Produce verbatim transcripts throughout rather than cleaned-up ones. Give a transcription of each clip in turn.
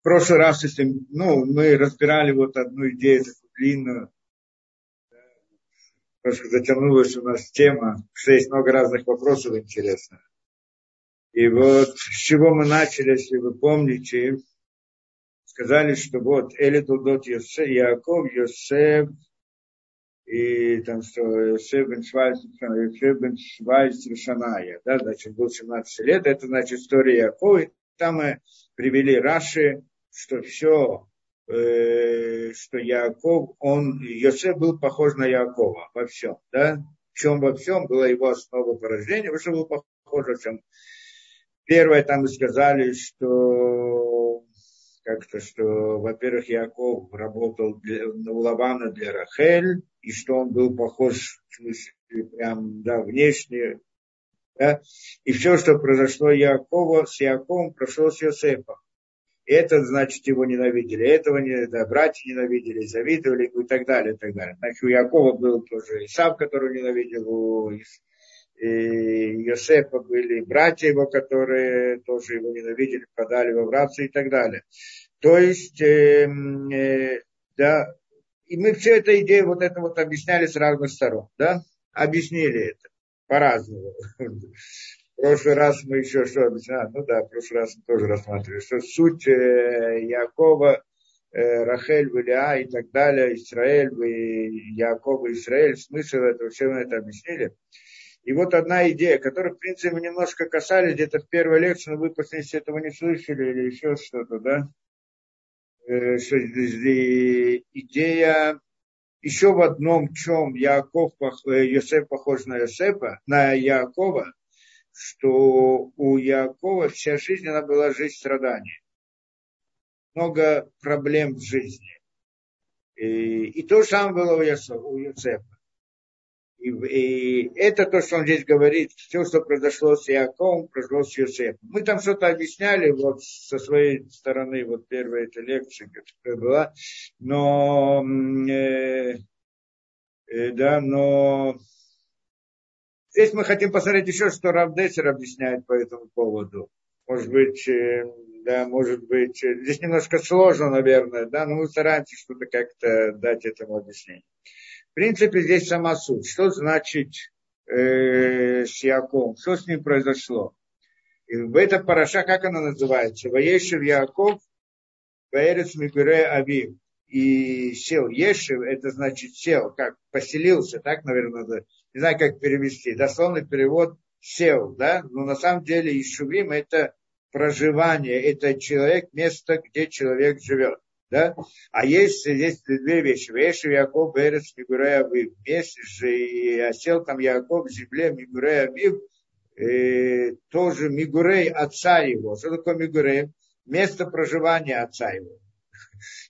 В прошлый раз, если, ну, мы разбирали вот одну идею, такую длинную, просто затянулась у нас тема, что есть много разных вопросов интересных. И вот с чего мы начали, если вы помните, сказали, что вот Эли Тулдот Йосе, Яков Йосеф, и там что Йосеф Беншвайс Решаная, да, значит, был семнадцать лет, это значит история Якова. Там мы привели Раши, что все, э, что Яаков, он, Йосеф был похож на Яакова во всем, да, в чем во всем была его основа по рождению, уже был похож во всем. Первое, там мы сказали, что как-то, что, во-первых, Яаков работал для, у Лавана для Рахель, и что он был похож, в смысле, прям, да, внешне. Да? И все, что произошло Яакова, с Яаковом, прошло с Йосефом. И это, значит, его ненавидели, этого не, да, братья ненавидели, завидовали и так далее, и так далее. Значит, у Яакова был тоже Исав, который ненавидел, у Йосефа были братья его, которые тоже его ненавидели, подали во братство и так далее. То есть, э, э, да, и мы всю эту идею вот это вот объясняли с разных сторон, да, объяснили это. По-разному. В прошлый раз мы еще что объясняли? Ну да, в прошлый раз мы тоже рассматривали, что суть э, Яакова, э, Рахель, Валиа и так далее, Израиль, Яакова, Израиль, смысл этого, все мы это объяснили. И вот одна идея, которую, в принципе, мы немножко касались где-то в первой лекции, но вы после этого не слышали или еще что-то, да? Э, что, э, идея... Еще в одном, чем Яаков, Йосеф похож на Йосефа, на Яакова, что у Яакова вся жизнь, она была жизнь страданий. Много проблем в жизни. И, и то же самое было у Йосефа. И, и это то, что он здесь говорит, все, что произошло с Яаковом, произошло с Йосефом. Мы там что-то объясняли вот со своей стороны, вот первая эта лекция, которая была, но, э, э, да, но здесь мы хотим посмотреть еще, что Рав Деслер объясняет по этому поводу. Может быть, э, да, может быть, э, здесь немножко сложно, наверное, да, но мы стараемся что-то как-то дать этому объяснение. В принципе, здесь сама суть. Что значит э, с Яаком? Что с ним произошло? И эта параша, как она называется? Ваешев Яаков, Ваерец Мегуре Абив. И сел Ешев, это значит сел, как поселился, так, наверное, надо, не знаю, как перевести. Дословный перевод сел, да? Но на самом деле Ешувим это проживание, это человек, место, где человек живет. Да? А есть, есть две вещи. Ваешев Яаков, Берец, Мегуре Абив. И осел там Яаков в земле, Мегуре Абив, э, тоже Мегурей отца его. Что такое Мегурей? Место проживания отца его.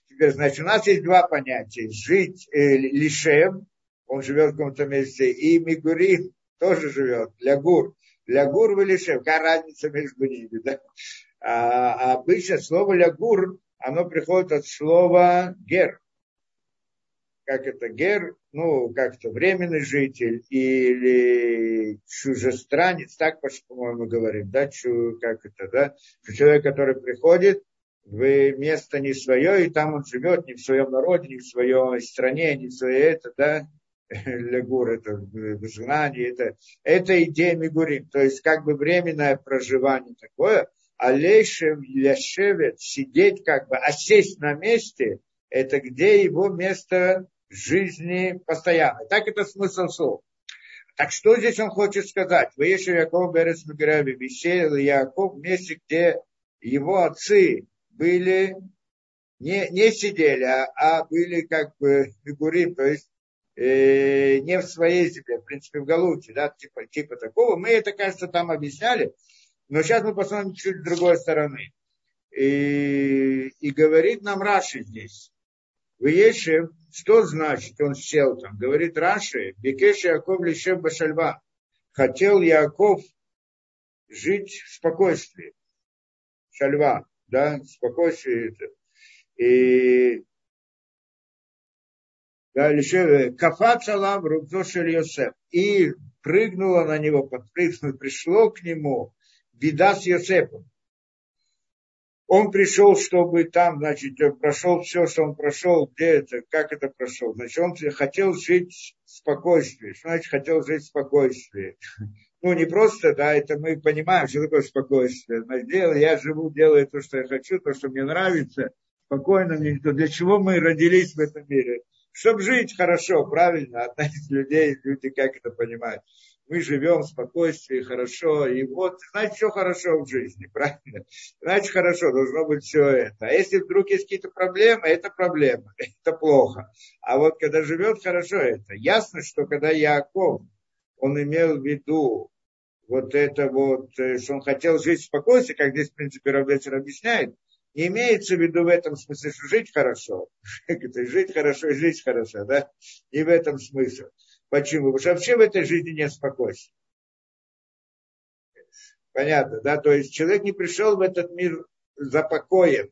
Теперь, значит, у нас есть два понятия. Жить э, Лишем, он живет в каком-то месте, и Мегурим тоже живет, Лягур. Лягур и Лишем, какая разница между ними, да? А, обычно слово Лягур оно приходит от слова гер. Как это гер? Ну, как-то временный житель или чужестранец, так, по-моему, говорим, да, Чу, как это, да, человек, который приходит в место не свое, и там он живет не в своем народе, не в своей стране, не в своей, это, да, лягур, это в изгнании, это, это идея мигурим, то есть как бы временное проживание такое. А лешев, ляшевет, сидеть как бы, а сесть на месте, это где его место жизни постоянно. Так это смысл слов. Так что здесь он хочет сказать? Ваешев Яаков берец мегуре Абив, сел Яаков в месте, где его отцы были, не, не сидели, а, а были как бы мегурим, то есть э, не в своей земле, в принципе в Галуте, да, типа, типа такого. Мы это, кажется, там объясняли. Но сейчас мы посмотрим чуть с другой стороны. И, и говорит нам Раши здесь. Ваешев, что значит он сел там? Говорит Раши, бикеш Яаков лишев башальва. Хотел Яаков жить в спокойствии. Шальва, да, спокойствие. И да, лишев, кафаца лав рукзо шель Йосеф. И прыгнуло на него, подпрыгнуло, пришло к нему беда с Йосефом. Он пришел, чтобы там, значит, прошел все, что он прошел, где это, как это прошел. Значит, он хотел жить в спокойствии. Значит, хотел жить в спокойствии. Ну, не просто, да, это мы понимаем, что такое спокойствие. Я живу, делаю то, что я хочу, то, что мне нравится. Спокойно мне никто. Для чего мы родились в этом мире? Чтобы жить хорошо, правильно. Одна из людей, люди как это понимают. Мы живем в спокойствии, хорошо. И вот, значит, все хорошо в жизни, правильно? Значит, хорошо, должно быть все это. А если вдруг есть какие-то проблемы, это проблема, это плохо. А вот когда живет хорошо, это. Ясно, что когда Яаков, он имел в виду вот это вот, что он хотел жить в спокойствии, как здесь, в принципе, Рав Деслер объясняет, не имеется в виду в этом смысле, что жить хорошо. Жить хорошо и жить хорошо, да? И в этом смысл. Почему? Потому что вообще в этой жизни нет спокойствия. Понятно, да? То есть человек не пришел в этот мир за покоем.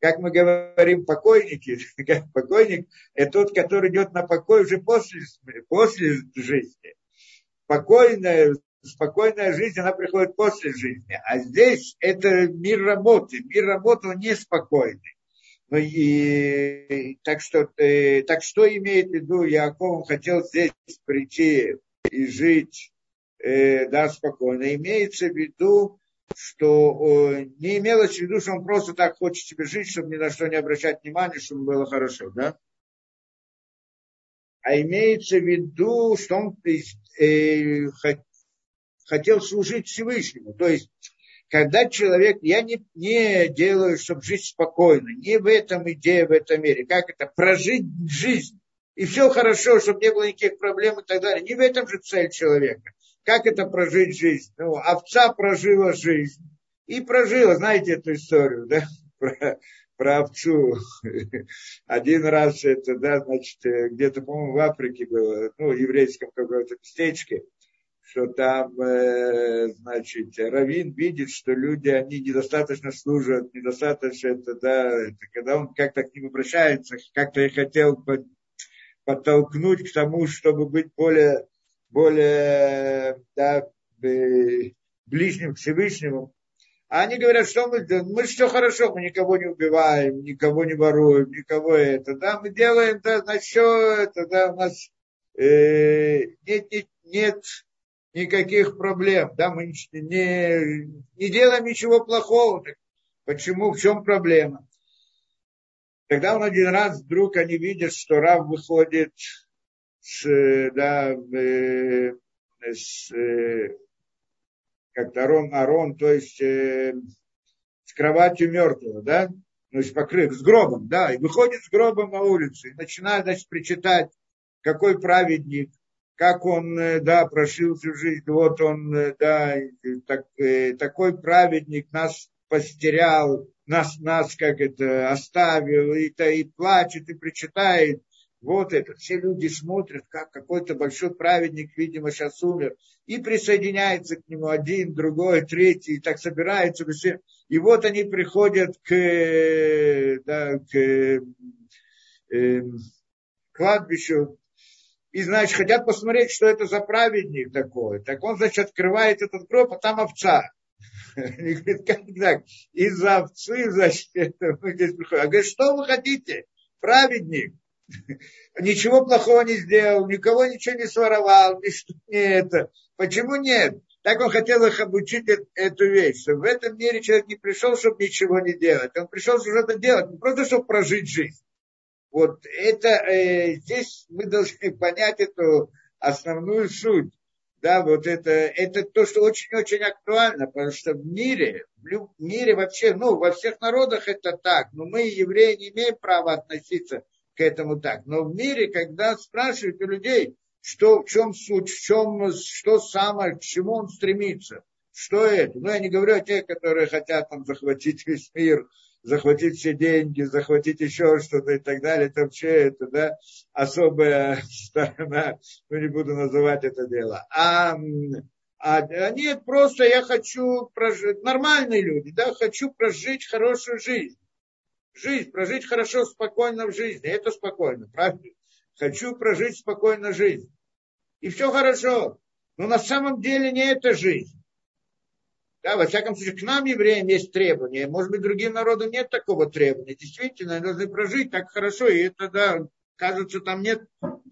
Как мы говорим, покойники, как покойник, это тот, который идет на покой уже после, после жизни. Покойная, спокойная жизнь, она приходит после жизни. А здесь это мир работы. Мир работы, он неспокойный. Ну и, так, что, э, так что имеет в виду Яаков? Он хотел здесь прийти и жить э, да, спокойно. Имеется в виду, что э, не имелось в виду, что он просто так хочет себе жить, чтобы ни на что не обращать внимания, чтобы было хорошо, да? А имеется в виду, что он э, хотел служить Всевышнему. То есть, когда человек, я не, не делаю, чтобы жить спокойно, не в этом идее, в этом мире, как это, прожить жизнь, и все хорошо, чтобы не было никаких проблем и так далее, не в этом же цель человека. Как это прожить жизнь? Ну, овца прожила жизнь. И прожила, знаете эту историю, да, про, про овцу. Один раз это, да, значит, где-то, по-моему, в Африке было, ну, в еврейском каком-то местечке, что там, значит, раввин видит, что люди, они недостаточно служат, недостаточно, это, да, это, когда он как-то к ним обращается, как-то я хотел подтолкнуть к тому, чтобы быть более... более да, ближним к Всевышнему. А они говорят, что мы делаем? Мы все хорошо, мы никого не убиваем, никого не воруем, никого это. Да, мы делаем, да, значит, все это, да, у нас э, нет, нет, нет никаких проблем, да, мы не, не делаем ничего плохого. Так почему, в чем проблема? Тогда он один раз вдруг они видят, что рав выходит... С, да, э, с, э, как Арон, Арон, то есть э, с кроватью мертвого, да, то есть покрыв, с гробом, да, и выходит с гробом на улицу, и начинает, значит, причитать, какой праведник, как он, да, прошил всю жизнь, вот он, да, так, э, такой праведник нас постерял, нас, нас как это, оставил, и, да, и плачет, и причитает. Вот это. Все люди смотрят, как какой-то большой праведник, видимо, сейчас умер. И присоединяется к нему один, другой, третий. И так собираются все. И вот они приходят к, да, к э, э, кладбищу. И, значит, хотят посмотреть, что это за праведник такой. Так он, значит, открывает этот гроб, а там овца. Они говорят, как так? Из-за овцы, значит, мы здесь приходим. А говорят, что вы хотите? Праведник. Ничего плохого не сделал, никого ничего не своровал, ничего не это. Почему нет? Так он хотел их обучить эту вещь, что в этом мире человек не пришел, чтобы ничего не делать. Он пришел, чтобы что-то делать, не просто, чтобы прожить жизнь. Вот это, э, здесь мы должны понять эту основную суть. Да, вот это, это то, что очень-очень актуально, потому что в мире, в мире вообще, ну, во всех народах это так, но мы, евреи, не имеем права относиться к этому так. Но в мире, когда спрашивают у людей, что, в чем суть, в чем, что самое, к чему он стремится, что это. Ну, я не говорю о тех, которые хотят там захватить весь мир, захватить все деньги, захватить еще что-то и так далее. Это вообще это, да, особая сторона. Ну, не буду называть это дело. А, а нет, просто я хочу прожить. Нормальные люди, да, хочу прожить хорошую жизнь. Жизнь, прожить хорошо, спокойно в жизни. Это спокойно, правильно? Хочу прожить спокойно жизнь. И все хорошо. Но на самом деле не это жизнь. Да, во всяком случае, к нам, евреям, есть требования. Может быть, другим народам нет такого требования. Действительно, они должны прожить так хорошо, и это, да, кажется, там нет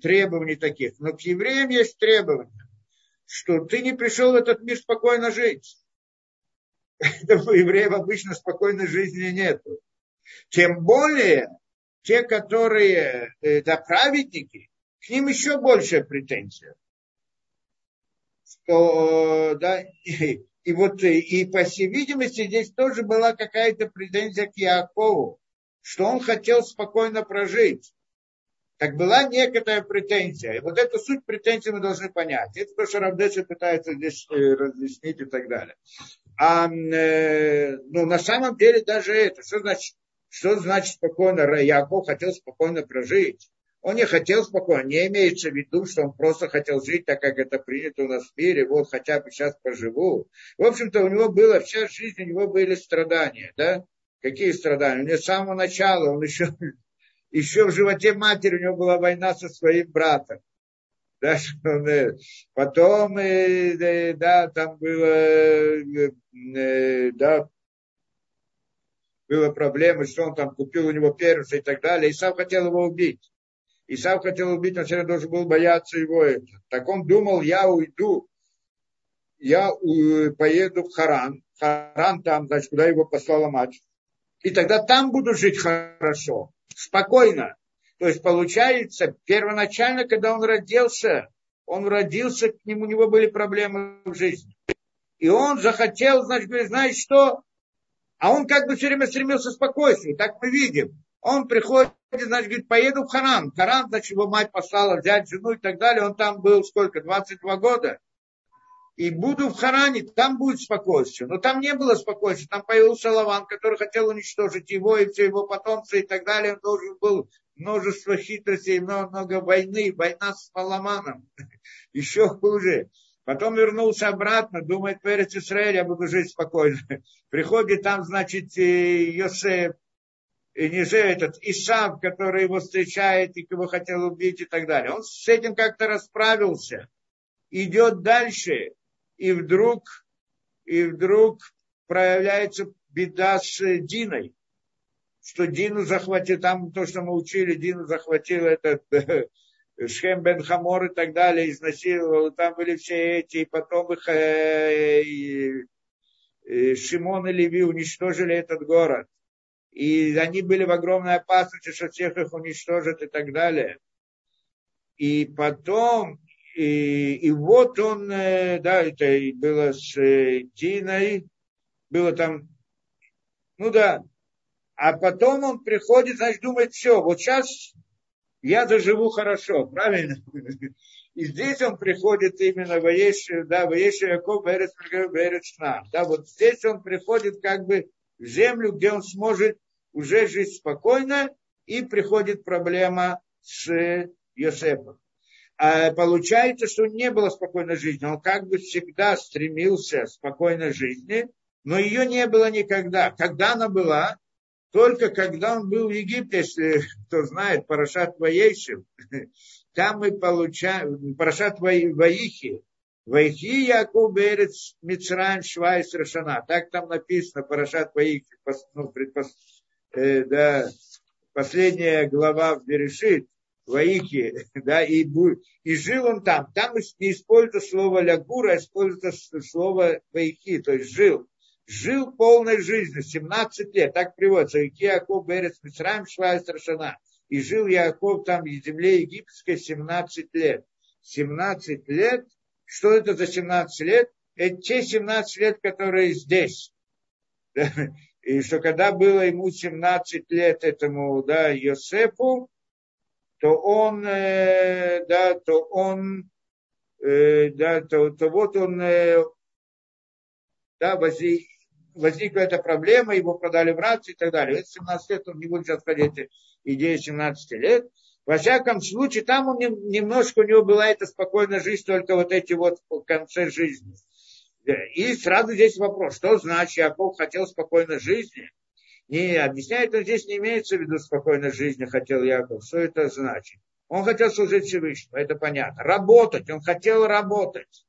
требований таких. Но к евреям есть требования, что ты не пришел в этот мир спокойно жить. У евреев обычно спокойной жизни нет. Тем более, те, которые, да, праведники, к ним еще большая претензия. Что, да, и, и вот, и по всей видимости, здесь тоже была какая-то претензия к Яакову, что он хотел спокойно прожить. Так была некоторая претензия. И вот эту суть претензии мы должны понять. Это то, что Рав Деслер пытается здесь разъяснить и так далее. А, ну, на самом деле даже это. Что значит, что значит спокойно? Яаков хотел спокойно прожить. Он не хотел спокойно. Не имеется в виду, что он просто хотел жить так, как это принято у нас в мире. Вот хотя бы сейчас поживу. В общем-то, у него была вся жизнь, у него были страдания. Да? Какие страдания? У него с самого начала он еще... Еще в животе матери у него была война со своим братом. Да, он, потом, да, там было, да, было проблемы, что он там купил у него перца и так далее. Исав хотел его убить. Исав хотел убить, он всегда должен был бояться его. Так он думал, я уйду, я поеду в Харан. Харан там, значит, куда его послала мать. И тогда там буду жить хорошо. Спокойно. То есть, получается, первоначально, когда он родился, он родился, к нему, у него были проблемы в жизни. И он захотел, значит, говорит, знаешь что? А он как бы все время стремился к спокойствию. Так мы видим. Он приходит, значит, говорит, поеду в Харан. Харан, значит, его мать послала взять жену и так далее. Он там был сколько? двадцать два года. И буду в Харане, там будет спокойствие. Но там не было спокойствия. Там появился Лаван, который хотел уничтожить его и все его потомство и так далее. Он должен был множество хитростей, много, много войны. Война с Паламаном. Еще хуже. Потом вернулся обратно, думает, перец Израиль, я буду жить спокойно. Приходит там, значит, Йосеф, и не же этот Исав, который его встречает и его хотел убить и так далее. Он с этим как-то расправился. Идет дальше. И вдруг, и вдруг проявляется беда с Диной, что Дину захватил, там то, что мы учили, Дину захватил этот э, Шхем Бен Хамор и так далее, изнасиловал, там были все эти, и потом их э, э, э, Шимон и Леви уничтожили этот город, и они были в огромной опасности, что всех их уничтожат и так далее, и потом... И, и вот он, да, это было с Диной, было там, ну да, а потом он приходит, значит, думает, все, вот сейчас я доживу хорошо, правильно? И здесь он приходит именно в Ваешев, да, Ваешев Яаков, да, вот здесь он приходит как бы в землю, где он сможет уже жить спокойно, и приходит проблема с Йосефом. А получается, что не было спокойной жизни. Он как бы всегда стремился к спокойной жизни, но ее не было никогда. Когда она была? Только когда он был в Египте, если кто знает, парашат ваейши. Там мы получаем... Парашат ваихи. Ваихи Яаков берец Мицраим Швайс Решана. Так там написано, парашат ваихи. Ну, предпос... э, да, последняя глава в Берешит. Ваихи, да, и, и жил он там. Там не используется слово лягура, а используется слово ваихи, то есть жил. Жил полной жизнью, семнадцать лет, так приводится. Ваихи Яаков берец Мицраим Швайс Решана. И жил Яаков там в земле египетской семнадцать лет. семнадцать лет, что это за семнадцать лет? Это те семнадцать лет, которые здесь. И что когда было ему семнадцать лет этому, да, Йосефу, то он, э, да, то он, э, да, то, то вот он, э, да, возник, возникла эта проблема, его продали в рацию и так далее. Это семнадцать лет, он не будет сейчас ходить, идея семнадцати лет. Во всяком случае, там он, немножко у него была эта спокойная жизнь, только вот эти вот в конце жизни. И сразу здесь вопрос, что значит, Яаков хотел спокойной жизни? Не объясняет, он здесь не имеется в виду спокойной жизни, хотел Яаков. Что это значит? Он хотел служить Всевышнему, это понятно. Работать, он хотел работать.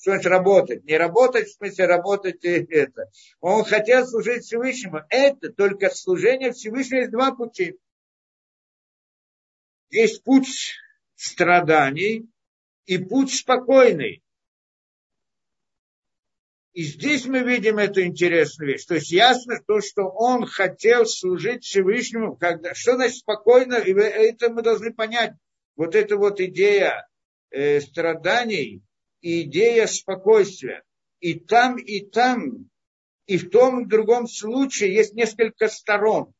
Что значит работать? Не работать, в смысле работать и это. Он хотел служить Всевышнему. Это только служение Всевышнему. Есть два пути. Есть путь страданий и путь спокойный. И здесь мы видим эту интересную вещь. То есть ясно то, что он хотел служить Всевышнему. Когда... Что значит спокойно? И это мы должны понять. Вот эта вот идея э, страданий и идея спокойствия. И там, и там, и в том, и в другом случае есть несколько сторон.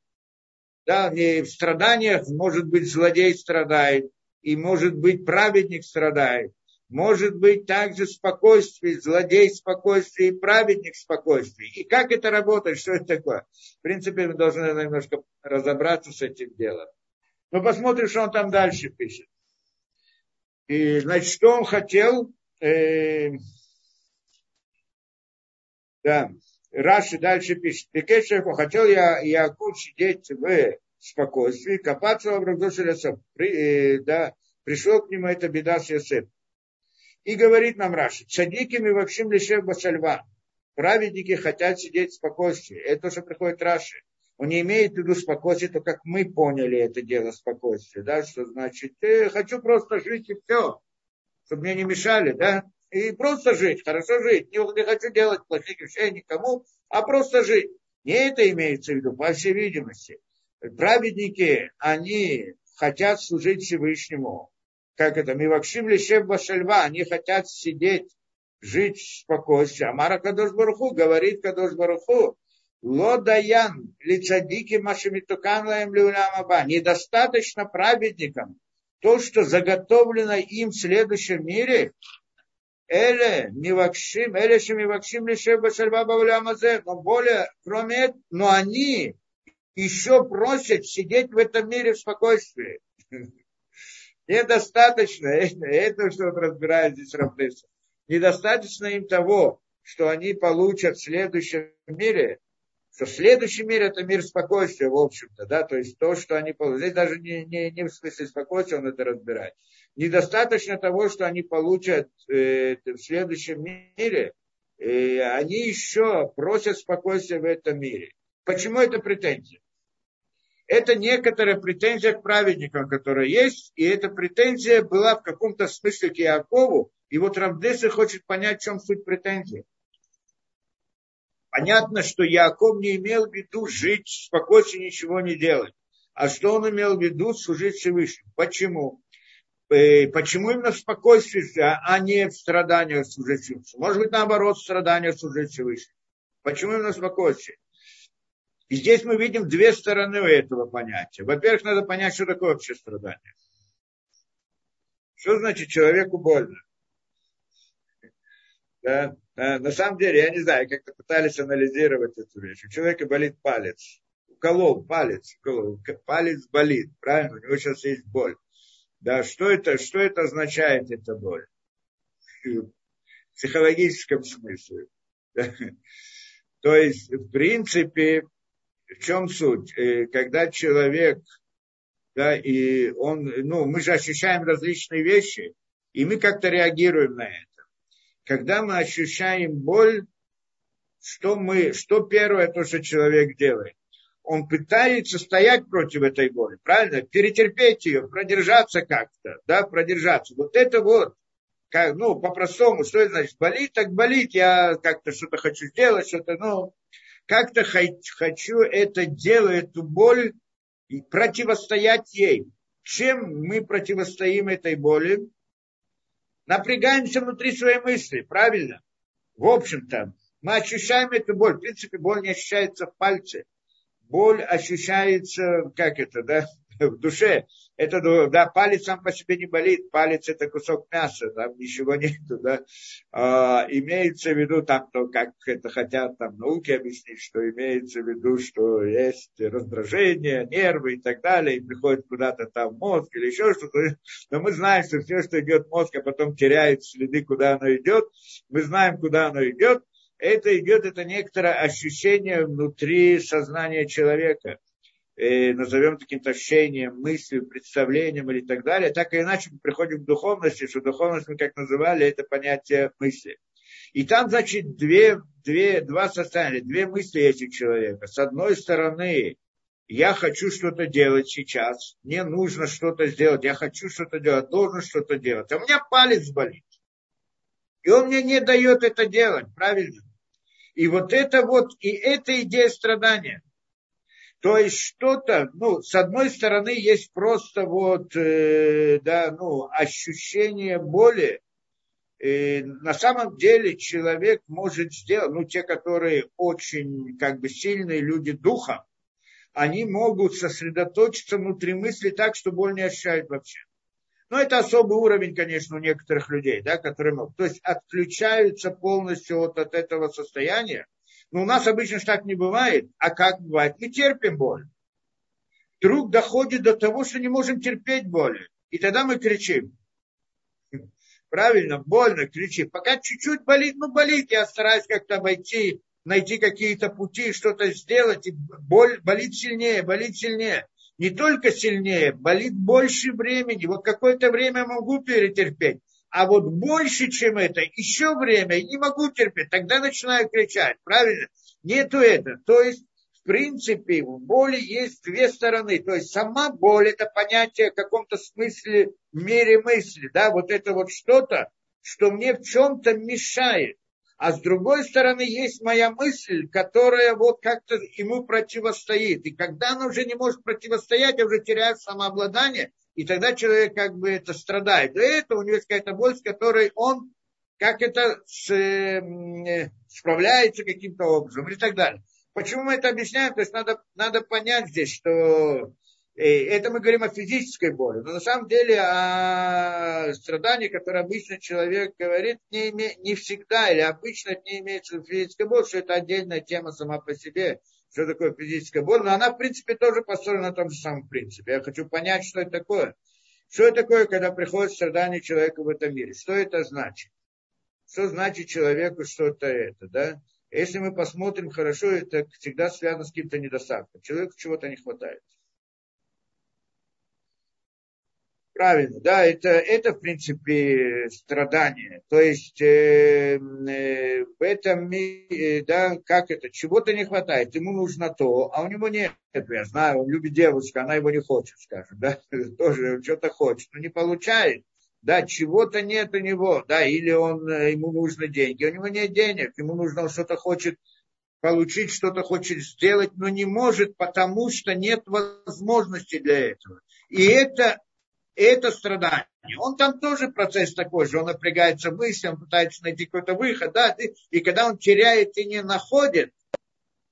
Да, в страданиях может быть злодей страдает, и может быть праведник страдает. Может быть также спокойствие, злодей спокойствие и праведник спокойствие. И как это работает, что это такое? В принципе, мы должны немножко разобраться с этим делом. Но посмотрим, что он там дальше пишет. И, значит, что он хотел? Э, да, Раши дальше пишет. Хотел я Яаков сидеть в спокойствии, копаться в Рагдошелесов. Э, да, пришел к нему эта беда с Йосефом. И говорит нам Раши, цадиками вообще лишев басальва. Праведники хотят сидеть в спокойствии. Это то, что приходит Раши. Он не имеет в виду спокойствие, то как мы поняли это дело спокойствия. Да, что значит, э, хочу просто жить и все, чтобы мне не мешали, да. И просто жить, хорошо жить. Не, не хочу делать плохих вещей никому, а просто жить. Не это имеется в виду, по всей видимости. Праведники, они хотят служить Всевышнему. Как это, мивакшим лишев башальва, они хотят сидеть, жить в спокойствии. Амара Кадош Барух Ху, говорит Кадош Барух Ху, ло даян ли цадики машемитукан лаем леулям аба, недостаточно праведникам то, что заготовлено им в следующем мире, эле мивакшим, эле ши мивакшим лишев башальва баулям азе, но более, кроме этого, но они еще просят сидеть в этом мире в спокойствии. Недостаточно, это что он разбирает здесь Рав Деслер, недостаточно им того, что они получат в следующем мире, что в следующем мире это мир спокойствия, в общем-то, да, то есть то, что они получат, здесь даже не, не, не в смысле спокойствия он это разбирает, недостаточно того, что они получат э, в следующем мире, э, они еще просят спокойствия в этом мире. Почему это претензия? Это некоторая претензия к праведникам, которая есть, и эта претензия была в каком-то смысле к Яакову, и вот Рав Деслер хочет понять, в чем суть претензии. Понятно, что Яаков не имел в виду жить спокойно и ничего не делать, а что он имел в виду служить Всевышнему. Почему? Почему именно в спокойствии, а не в страданиях служить Всевышнему? Может быть, наоборот, в страданиях служить Всевышнему. Почему именно в спокойствии? И здесь мы видим две стороны этого понятия. Во-первых, надо понять, что такое вообще страдание. Что значит человеку больно? Да? На самом деле, я не знаю, как-то пытались анализировать эту вещь. У человека болит палец. Уколол палец. Уколол. Палец болит. Правильно? У него сейчас есть боль. Да, что это, что это означает, эта боль? В психологическом смысле. Да? То есть, в принципе... В чем суть? Когда человек, да, и он, ну, мы же ощущаем различные вещи, и мы как-то реагируем на это. Когда мы ощущаем боль, что мы, что первое, то, что человек делает? Он пытается стоять против этой боли, правильно? Перетерпеть ее, продержаться как-то, да, продержаться. Вот это вот, как, ну, по-простому, что это значит? Болит, так болит, я как-то что-то хочу сделать, что-то, ну... Как-то хочу это дело, эту боль, и противостоять ей. Чем мы противостоим этой боли? Напрягаемся внутри своей мысли, правильно? В общем-то, мы ощущаем эту боль. В принципе, боль не ощущается в пальце. Боль ощущается, как это, да, в душе. Это, да, палец сам по себе не болит. Палец – это кусок мяса, там ничего нету, да. А, имеется в виду, там, то, как это хотят там науки объяснить, что имеется в виду, что есть раздражение, нервы и так далее, и приходит куда-то там мозг или еще что-то. Но мы знаем, что все, что идет в мозг, а потом теряет следы, куда оно идет. Мы знаем, куда оно идет. Это идет, это некоторое ощущение внутри сознания человека. Назовем таким ощущением, мыслью, представлением или так далее. Так или иначе мы приходим к духовности, что духовность мы как называли, это понятие мысли. И там, значит, две, две, два состояния, две мысли есть у человека. С одной стороны, я хочу что-то делать сейчас, мне нужно что-то сделать, я хочу что-то делать, должен что-то делать, а у меня палец болит. И он мне не дает это делать, правильно? И вот это вот, и это идея страдания. То есть что-то, ну, с одной стороны, есть просто вот, э, да, ну, ощущение боли. И на самом деле человек может сделать, ну, те, которые очень, как бы, сильные люди духа, они могут сосредоточиться внутри мысли так, что боль не ощущают вообще. Но это особый уровень, конечно, у некоторых людей, да, которые могут. То есть отключаются полностью вот от этого состояния. Но у нас обычно так не бывает. А как бывает? Мы терпим боль. Вдруг доходит до того, что не можем терпеть боли. И тогда мы кричим. Правильно, больно кричим. Пока чуть-чуть болит, ну болит. Я стараюсь как-то обойти, найти какие-то пути, что-то сделать. И боль, болит сильнее, болит сильнее. Не только сильнее, болит больше времени. Вот какое-то время могу перетерпеть, а вот больше, чем это, еще время, и не могу терпеть. Тогда начинаю кричать, правильно? Нету этого. То есть, в принципе, у боли есть две стороны. То есть, сама боль – это понятие в каком-то смысле в мире мысли. Да? Вот это вот что-то, что мне в чем-то мешает. А с другой стороны, есть моя мысль, которая вот как-то ему противостоит. И когда она уже не может противостоять, я уже теряю самообладание, и тогда человек как бы это страдает. Для этого у него есть какая-то боль, с которой он как это с, э, справляется каким-то образом и так далее. Почему мы это объясняем? То есть надо, надо понять здесь, что э, это мы говорим о физической боли. Но на самом деле о страдании, которое обычно человек говорит, не, име, не всегда или обычно не имеется физическая боль, что это отдельная тема сама по себе. Что такое физическая боль, но она, в принципе, тоже построена на том же самом принципе. Я хочу понять, что это такое. Что это такое, когда приходит страдание человека в этом мире? Что это значит? Что значит человеку что-то это, да? Если мы посмотрим хорошо, это всегда связано с каким-то недостатком. Человеку чего-то не хватает. Правильно, да, это, это, в принципе, страдание. То есть э, э, в этом мире, э, да, как это, чего-то не хватает, ему нужно то, а у него нет. Я знаю, он любит девушку, она его не хочет, скажем, да, тоже он что-то хочет, но не получает, да, чего-то нет у него, да, или он, ему нужны деньги, у него нет денег, ему нужно, он что-то хочет получить, что-то хочет сделать, но не может, потому что нет возможности для этого. И это... Это страдание. Он там тоже процесс такой же. Он напрягается мысли, он пытается найти какой-то выход. Да? И, и когда он теряет и не находит,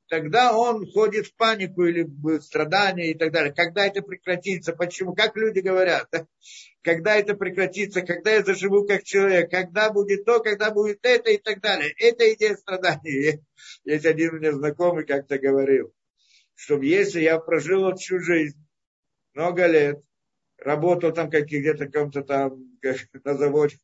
тогда он ходит в панику или в страдание и так далее. Когда это прекратится? Почему? Как люди говорят. Да? Когда это прекратится? Когда я заживу как человек? Когда будет то? Когда будет это? И так далее. Это идея страдания. Есть один у меня знакомый как-то говорил, что если я прожил всю жизнь, много лет, работал там как, где-то каком-то там как, на заводе,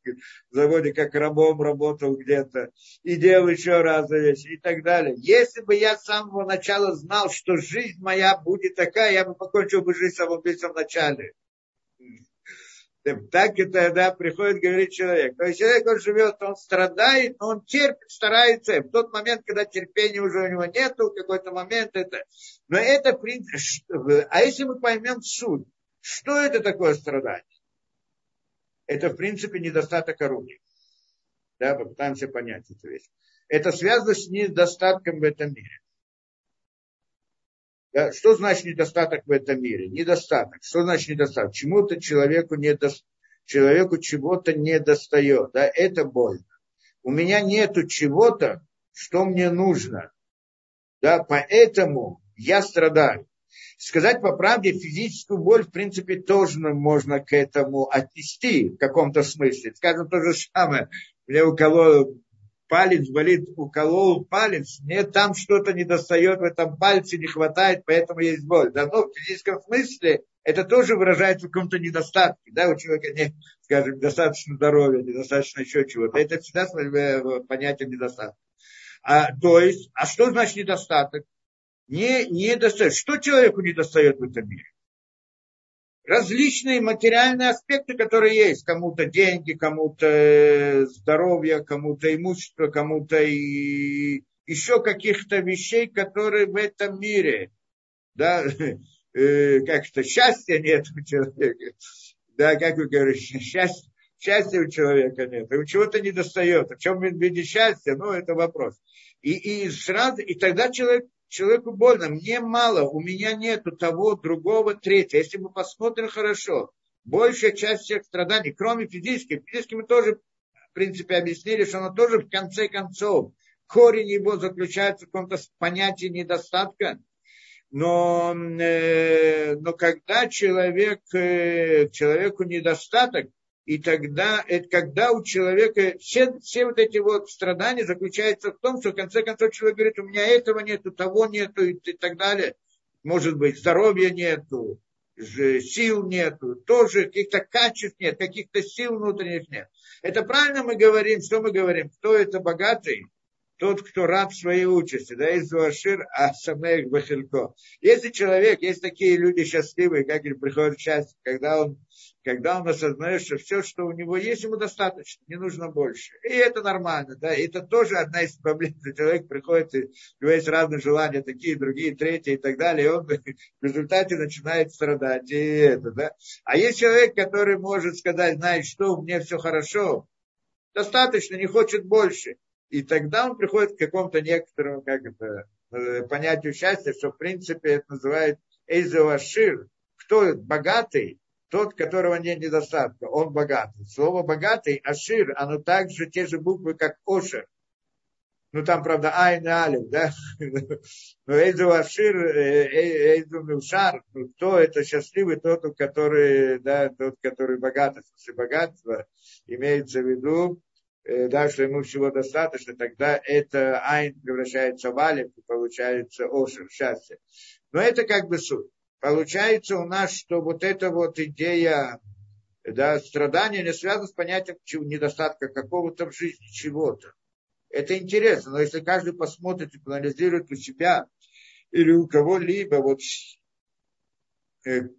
заводе, как рабом работал где-то, и делал еще раз вещи и так далее. Если бы я с самого начала знал, что жизнь моя будет такая, я бы покончил бы жизнь в самом самом начале. Так это, да, приходит, говорит человек. То есть человек, он живет, он страдает, но он терпит, старается. В тот момент, когда терпения уже у него нету, в какой-то момент это... Но это принцип... А если мы поймем суть, что это такое страдание? Это, в принципе, недостаток орудия. Да, попытаемся понять эту вещь. Это связано с недостатком в этом мире. Да, что значит недостаток в этом мире? Недостаток. Что значит недостаток? Чему-то человеку, недо... человеку чего-то недостает. Да, это больно. У меня нету чего-то, что мне нужно. Да, поэтому я страдаю. Сказать по правде, физическую боль, в принципе, тоже можно к этому отнести в каком-то смысле. Скажем то же самое. Мне уколол палец, болит, уколол палец. Мне там что-то недостает, в этом пальце не хватает, поэтому есть боль. Да, но в физическом смысле это тоже выражается в каком-то недостатке. Да, у человека нет, скажем, достаточно здоровья, недостаточно еще чего-то. Это всегда понятие недостатка. А, то есть, а что значит недостаток? Не, не достает. Что человеку недостает в этом мире? различные материальные аспекты, которые есть. Кому-то деньги, кому-то здоровье, кому-то имущество, кому-то и еще каких-то вещей, которые в этом мире. Да, э, как-то счастья нет у человека. Да, как вы говорите, счастье. Счастья у человека нет, ему чего-то не достает. В чем виде счастья? Ну, это вопрос. И, и, сразу, и тогда человек, человеку больно. Мне мало, у меня нету того, другого, третьего. Если мы посмотрим хорошо, большая часть всех страданий, кроме физических, физически мы тоже, в принципе, объяснили, что оно тоже в конце концов. Корень его заключается в каком-то понятии недостатка. Но, но когда человек, человеку недостаток, и тогда, это когда у человека все, все вот эти вот страдания заключаются в том, что в конце концов человек говорит, у меня этого нету, того нету и, и так далее. Может быть, здоровья нету, сил нету, тоже каких-то качеств нет, каких-то сил внутренних нет. Это правильно мы говорим, что мы говорим? Кто это богатый? Тот, кто раб своей участи, да, из Вашир, а Самех Бахилько. Если человек, есть такие люди счастливые, как им приходит счастье, когда он, когда он осознает, что все, что у него есть, ему достаточно, не нужно больше. И это нормально, да, это тоже одна из проблем, что человек приходит, и у него есть разные желания, такие, другие, третьи и так далее, и он в результате начинает страдать, и это, да. А есть человек, который может сказать, знаешь, что, мне все хорошо, достаточно, не хочет больше. И тогда он приходит к какому-то некоторому, как это, понятию счастья, что в принципе это называют эйзевашир. Кто богатый? Тот, которого нет недостатка. Он богатый. Слово богатый, ашир, оно также те же буквы, как ошир. Ну там, правда, айн и алиф, да? Но эйзевашир, эйзевашар, кто это счастливый? Тот, который, да, тот, который богатый. Если богатство имеется в виду, да, что ему всего достаточно, тогда это айн превращается в алиф и получается ошир, счастье. Но это как бы суть. Получается у нас, что вот эта вот идея, да, страдания не связана с понятием недостатка какого-то в жизни, чего-то. Это интересно, но если каждый посмотрит и проанализирует у себя или у кого-либо, вот,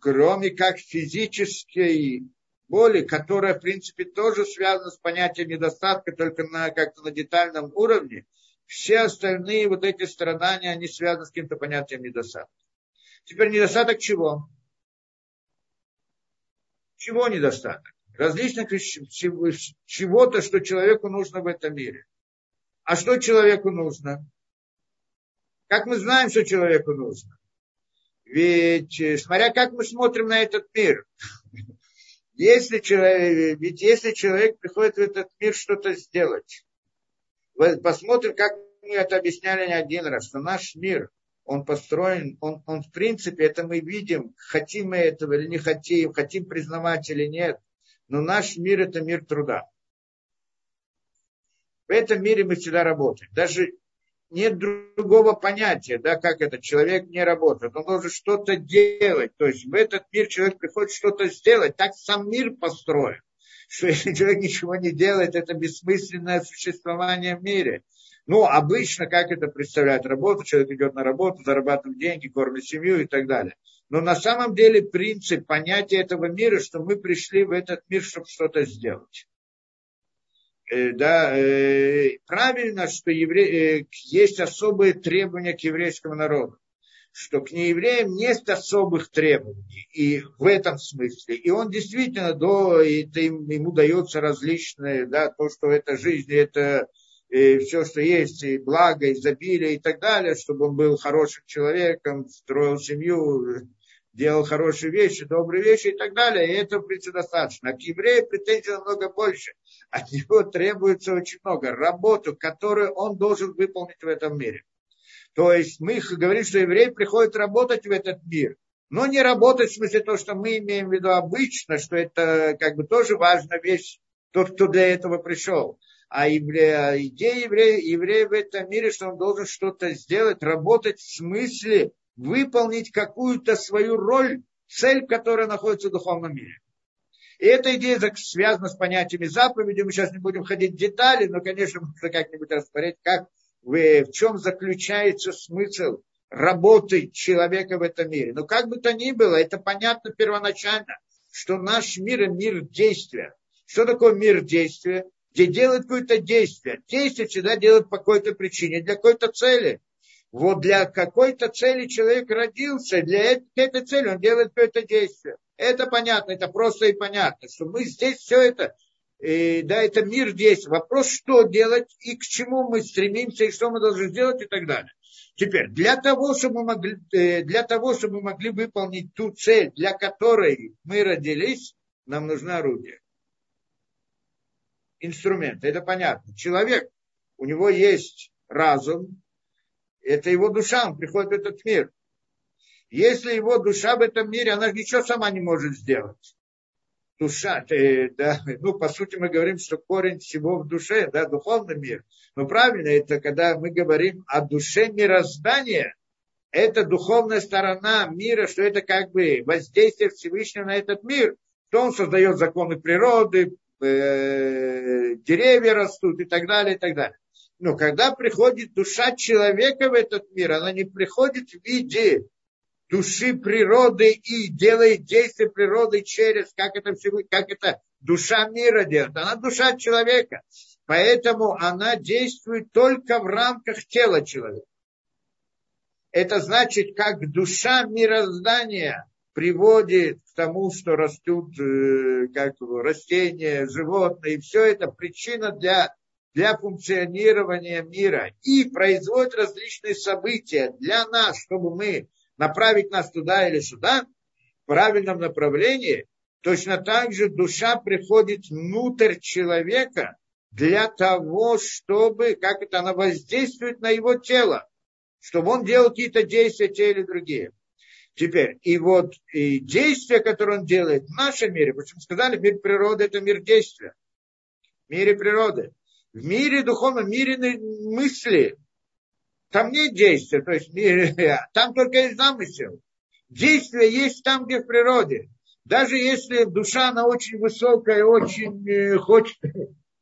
кроме как физической боли, которая, в принципе, тоже связана с понятием недостатка, только на, как-то на детальном уровне, все остальные вот эти страдания, они связаны с каким-то понятием недостатка. Теперь недостаток чего? Чего недостаток? Различных чего-то, что человеку нужно в этом мире. А что человеку нужно? Как мы знаем, что человеку нужно? Ведь, смотря как мы смотрим на этот мир, Если человек, ведь если человек приходит в этот мир что-то сделать, посмотрим, как мы это объясняли не один раз, что наш мир, он построен, он, он в принципе, это мы видим, хотим мы этого или не хотим, хотим признавать или нет, но наш мир это мир труда. В этом мире мы всегда работаем. Даже нет другого понятия, да, как этот человек не работает. Он должен что-то делать. То есть в этот мир человек приходит что-то сделать. Так сам мир построен. Что если человек ничего не делает, это бессмысленное существование в мире. Ну, обычно, как это представляет работу, человек идет на работу, зарабатывает деньги, кормит семью и так далее. Но на самом деле принцип, понятие этого мира, что мы пришли в этот мир, чтобы что-то сделать. Да, правильно, что евре... есть особые требования к еврейскому народу, что к неевреям нет особых требований, и в этом смысле. И он действительно, да, это ему дается различные, да, то, что это жизнь, это все, что есть, и благо, изобилие и так далее, чтобы он был хорошим человеком, строил семью, делал хорошие вещи, добрые вещи и так далее. И этого, в принципе, достаточно. А к евреям претензий намного больше. От него требуется очень много работы, которую он должен выполнить в этом мире. То есть мы говорим, что евреи приходят работать в этот мир. Но не работать в смысле того, что мы имеем в виду обычно, что это как бы тоже важная вещь, тот, кто для этого пришел. А еврея, идея еврея, еврея в этом мире, что он должен что-то сделать, работать в смысле выполнить какую-то свою роль, цель, которая находится в духовном мире. И эта идея связана с понятиями заповеди. Мы сейчас не будем ходить в детали, но, конечно, можно как-нибудь рассмотреть, как, в чем заключается смысл работы человека в этом мире. Но как бы то ни было, это понятно первоначально, что наш мир – мир действия. Что такое мир действия? Где делают какое-то действие. Действие всегда делают по какой-то причине, для какой-то цели. Вот для какой-то цели человек родился, для этой цели он делает какое-то действие. Это понятно, это просто и понятно, что мы здесь все это, и, да, это мир действия. Вопрос, что делать и к чему мы стремимся, и что мы должны сделать и так далее. Теперь, для того, чтобы мы могли, для того, чтобы мы могли выполнить ту цель, для которой мы родились, нам нужно орудие. Инструменты, это понятно. Человек, у него есть разум, это его душа, он приходит в этот мир. Если его душа в этом мире, она ничего сама не может сделать. Душа, э, да, ну, по сути, мы говорим, что корень всего в душе, да, духовный мир. Но правильно, это когда мы говорим о душе мироздания, это духовная сторона мира, что это как бы воздействие Всевышнего на этот мир. То он создает законы природы, э, деревья растут и так далее, и так далее. Но когда приходит душа человека в этот мир, она не приходит в виде души природы и делает действия природы через, как это, все, как это душа мира делает. Она душа человека. Поэтому она действует только в рамках тела человека. Это значит, как душа мироздания приводит к тому, что растут как растения, животные. И все это причина для, для функционирования мира. И производит различные события для нас, чтобы мы направить нас туда или сюда, в правильном направлении, точно так же душа приходит внутрь человека для того, чтобы, как это, она воздействует на его тело, чтобы он делал какие-то действия, те или другие. Теперь, и вот и действия, которые он делает в нашем мире, почему сказали, мир природы – это мир действия, в мире природы, в мире духовном, в мире мысли. Там нет действия, то есть там только есть замысел. Действие есть там, где в природе. Даже если душа, она очень высокая, очень хочет,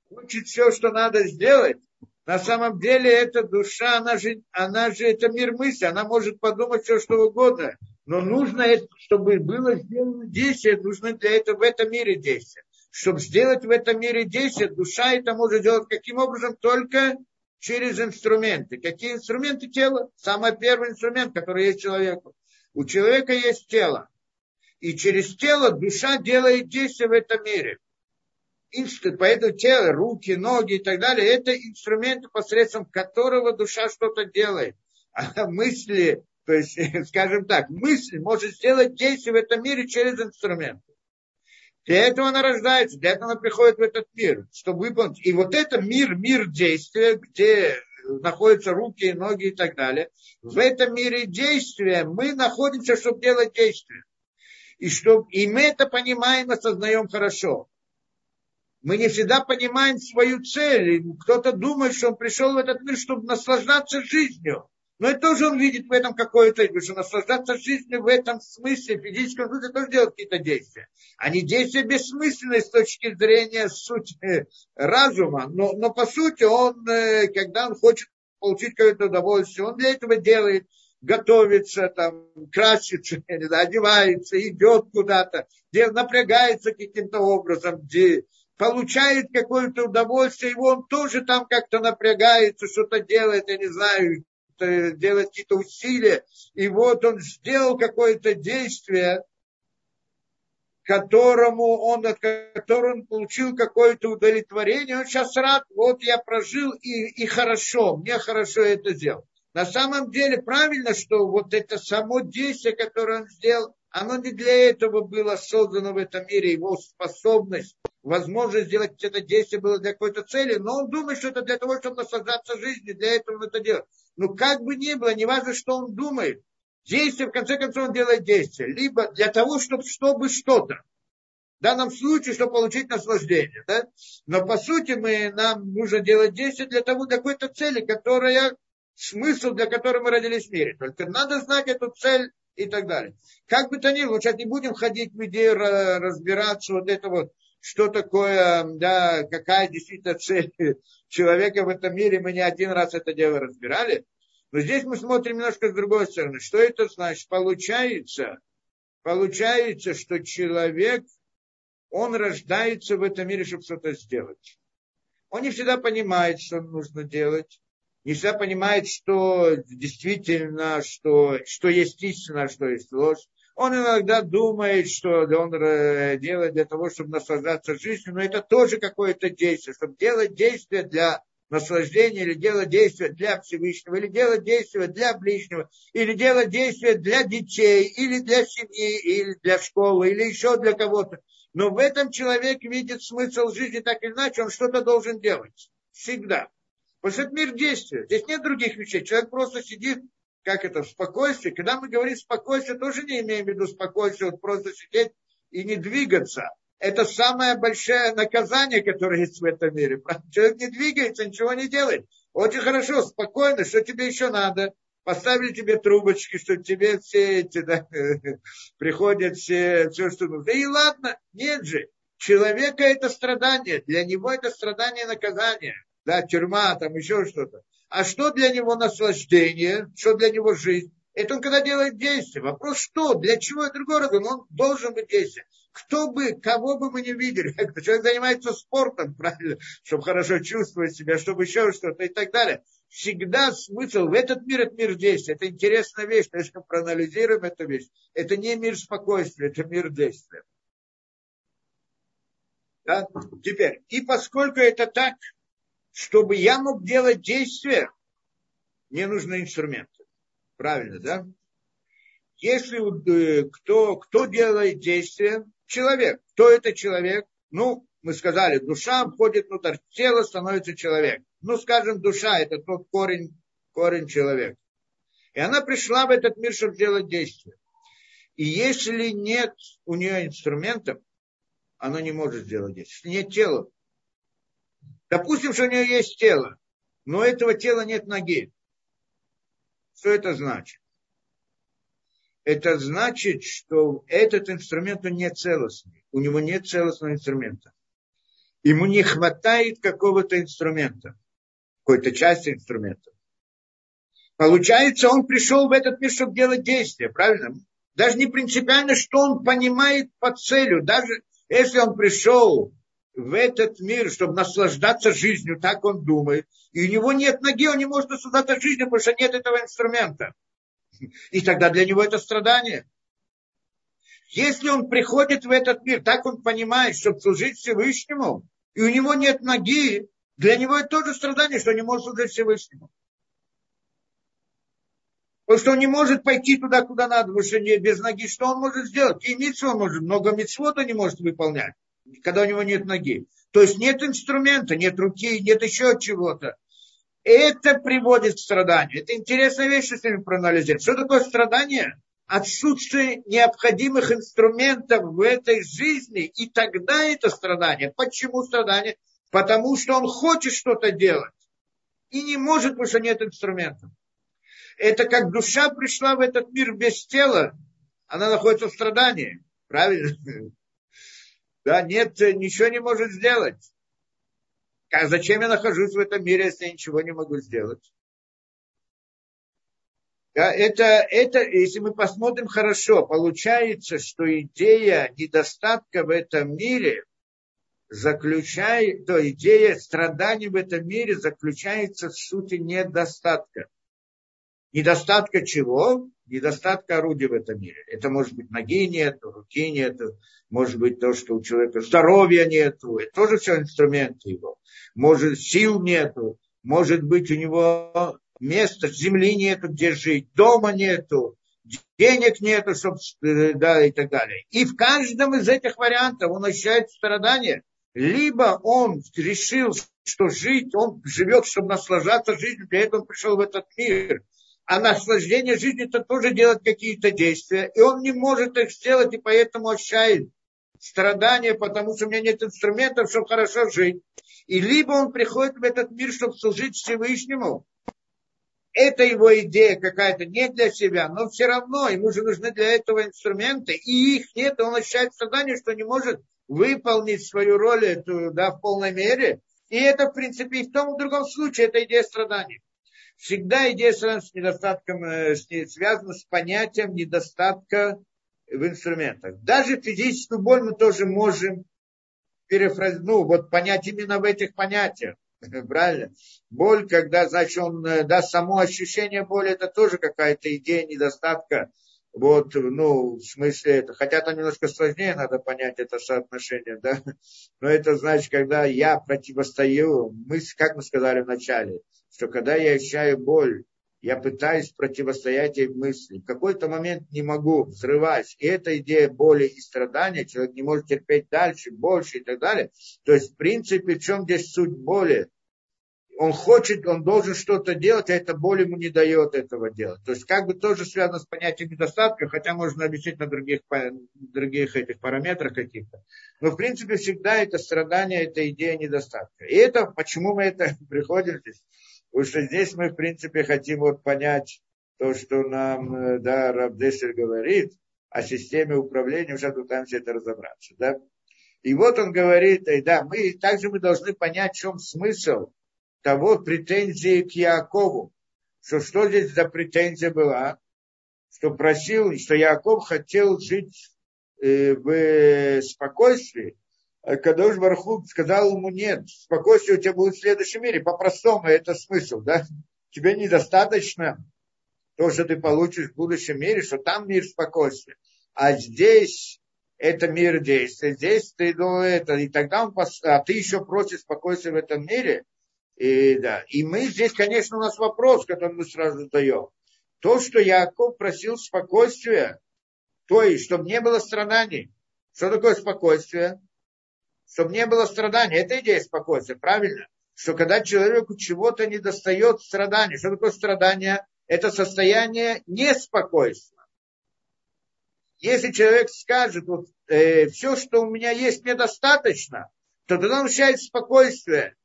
хочет все, что надо сделать, на самом деле эта душа, она же, она же это мир мысли, она может подумать все, что угодно. Но нужно, чтобы было сделано действие, нужно для этого в этом мире действие. Чтобы сделать в этом мире действие, душа это может делать каким образом? Только через инструменты. Какие инструменты тела? Самый первый инструмент, который есть у человека. У человека есть тело. И через тело душа делает действия в этом мире. Инстру... Поэтому тело, руки, ноги и так далее, это инструменты, посредством которого душа что-то делает. А мысли, то есть, скажем так, мысль может сделать действия в этом мире через инструменты. Для этого она рождается, для этого она приходит в этот мир, чтобы выполнить. И вот это мир, мир действия, где находятся руки, ноги и так далее. В этом мире действия мы находимся, чтобы делать действия. И, чтобы, и мы это понимаем, осознаем хорошо. Мы не всегда понимаем свою цель. Кто-то думает, что он пришел в этот мир, чтобы наслаждаться жизнью. Но и тоже он видит в этом какое-то, что наслаждаться жизнью в этом смысле, в физическом смысле тоже делать какие-то действия. Они действия бессмысленные с точки зрения сути разума, но, но по сути он, когда он хочет получить какое-то удовольствие, он для этого делает, готовится, там, красится, одевается, идет куда-то, напрягается каким-то образом, где получает какое-то удовольствие, и он тоже там как-то напрягается, что-то делает, я не знаю, делать какие-то усилия, и вот он сделал какое-то действие, которому он, от которого он получил какое-то удовлетворение, он сейчас рад, вот я прожил, и, и хорошо, мне хорошо это сделал. На самом деле правильно, что вот это само действие, которое он сделал, оно не для этого было создано в этом мире, его способность, возможность сделать это действие было для какой-то цели, но он думает, что это для того, чтобы наслаждаться жизнью, для этого он это делает. Но как бы ни было, не важно, что он думает, действие, в конце концов, он делает действие. Либо для того, чтобы, чтобы что-то. В данном случае, чтобы получить наслаждение. Да? Но по сути мы, нам нужно делать действие для того, для какой-то цели, которая, смысл, для которой мы родились в мире. Только надо знать эту цель и так далее. Как бы то ни было, сейчас не будем ходить в идею, разбираться вот это вот, что такое, да, какая действительно цель человека в этом мире, мы не один раз это дело разбирали. Но здесь мы смотрим немножко с другой стороны. Что это значит? Получается, получается, что человек, он рождается в этом мире, чтобы что-то сделать. Он не всегда понимает, что нужно делать. Не всегда понимает, что действительно, что, что есть истина, что есть ложь. Он иногда думает, что он делает для того, чтобы наслаждаться жизнью, но это тоже какое-то действие, чтобы делать действие для наслаждения, или делать действие для Всевышнего, или делать действие для ближнего, или делать действие для детей, или для семьи, или для школы, или еще для кого-то. Но в этом человек видит смысл жизни так или иначе, он что-то должен делать. Всегда. Потому что это мир действия. Здесь нет других вещей. Человек просто сидит, как это, в спокойствии. Когда мы говорим спокойствие, тоже не имеем в виду спокойствие, вот просто сидеть и не двигаться. Это самое большое наказание, которое есть в этом мире. Человек не двигается, ничего не делает. Очень хорошо, спокойно, что тебе еще надо? Поставили тебе трубочки, что тебе все эти, да, приходят все, все, что нужно. Да и ладно, нет же. Человека это страдание. Для него это страдание и наказание. Да, тюрьма, там еще что-то. А что для него наслаждение, что для него жизнь? Это он когда делает действие. Вопрос, что, для чего это другой раз? Он должен быть действием. Кто бы, кого бы мы не видели. Человек занимается спортом, правильно? Чтобы хорошо чувствовать себя, чтобы еще что-то и так далее. Всегда смысл в этот мир, это мир действия. Это интересная вещь. Если мы проанализируем эту вещь, это не мир спокойствия, это мир действия. Да? Теперь, и поскольку это так, чтобы я мог делать действия, мне нужны инструменты. Правильно, да? Если кто, кто делает действия? Человек. Кто это человек? Ну, мы сказали, душа входит внутрь тела, становится человек. Ну, скажем, душа – это тот корень, корень человека. И она пришла в этот мир, чтобы делать действия. И если нет у нее инструментов, она не может сделать действия. Нет тела. Допустим, что у нее есть тело, но у этого тела нет ноги. Что это значит? Это значит, что этот инструмент он не целостный. У него нет целостного инструмента. Ему не хватает какого-то инструмента, какой-то части инструмента. Получается, он пришел в этот мир, чтобы делать действия, правильно? Даже не принципиально, что он понимает по целью. Даже если он пришел в этот мир, чтобы наслаждаться жизнью, так он думает. И у него нет ноги, он не может наслаждаться жизнью, потому что нет этого инструмента. И тогда для него это страдание. Если он приходит в этот мир, так он понимает, чтобы служить Всевышнему, и у него нет ноги, для него это тоже страдание, что он не может служить Всевышнему. Потому что он не может пойти туда, куда надо, потому что без ноги что он может сделать? И мицву он может, много мицвот он не может выполнять, когда у него нет ноги. То есть нет инструмента, нет руки, нет еще чего-то. Это приводит к страданию. Это интересная вещь, если мы проанализируем. Что такое страдание? Отсутствие необходимых инструментов в этой жизни. И тогда это страдание. Почему страдание? Потому что он хочет что-то делать. И не может, потому что нет инструментов. Это как душа пришла в этот мир без тела. Она находится в страдании. Правильно? Да, нет, ничего не может сделать. А зачем я нахожусь в этом мире, если я ничего не могу сделать? Да, это, это, если мы посмотрим хорошо, получается, что идея недостатка в этом мире заключает, то идея страданий в этом мире заключается в сути недостатка. Недостатка чего? Недостатка орудий в этом мире. Это может быть ноги нету, руки нету, может быть то, что у человека здоровья нету, это тоже все инструменты его. Может сил нету, может быть у него места, земли нету, где жить, дома нету, денег нету, чтобы, да, и так далее. И в каждом из этих вариантов он ощущает страдания. Либо он решил, что жить, он живет, чтобы наслаждаться жизнью, для этого он пришел в этот мир. А наслаждение жизни – это тоже делать какие-то действия. И он не может их сделать, и поэтому ощущает страдания, потому что у меня нет инструментов, чтобы хорошо жить. И либо он приходит в этот мир, чтобы служить Всевышнему. Это его идея какая-то, не для себя, но все равно ему же нужны для этого инструменты. И их нет, и он ощущает страдания, что не может выполнить свою роль эту, да, в полной мере. И это, в принципе, и в том и в другом случае – это идея страданий. Всегда идея связана с недостатком, с ней связана с понятием недостатка в инструментах. Даже физическую боль мы тоже можем перефразировать, ну, вот понять именно в этих понятиях. Правильно? Боль, когда, значит, он даст само ощущение боли, это тоже какая-то идея недостатка. Вот, ну, в смысле, это, хотя это немножко сложнее, надо понять это соотношение, да. Но это значит, когда я противостою, мы, как мы сказали в начале, что когда я ощущаю боль, я пытаюсь противостоять ей мысли. В какой-то момент не могу, взрываюсь. И эта идея боли и страдания, человек не может терпеть дальше, больше и так далее. То есть, в принципе, в чем здесь суть боли? Он хочет, он должен что-то делать, а эта боль ему не дает этого делать. То есть, как бы тоже связано с понятием недостатка, хотя можно объяснить на других, других этих параметрах каких-то. Но, в принципе, всегда это страдание, это идея недостатка. И это, почему мы это приходим здесь? Потому что здесь мы, в принципе, хотим вот понять то, что нам, да, Рав Деслер говорит о системе управления, уже пытаемся это разобраться, да. И вот он говорит, и да, мы также мы должны понять, в чем смысл того претензии к Яакову, что что здесь за претензия была, что просил, что Яаков хотел жить э, в спокойствии, Кадош Барух Ху сказал ему, нет, спокойствие у тебя будет в следующем мире. По-простому это смысл, да? Тебе недостаточно то, что ты получишь в будущем мире, что там мир спокойствия. А здесь это мир действия, здесь ты, ну, это, и тогда он, пос... а ты еще просишь спокойствия в этом мире. И, да. И мы здесь, конечно, у нас вопрос, который мы сразу задаем. То, что Яаков просил спокойствия, то есть, чтобы не было страданий. Что такое спокойствие? Чтобы не было страданий. Это идея спокойствия, правильно? Что когда человеку чего-то недостает страдания. Что такое страдание? Это состояние неспокойства. Если человек скажет, вот, э, все, что у меня есть, недостаточно, то тогда он ощущает спокойствие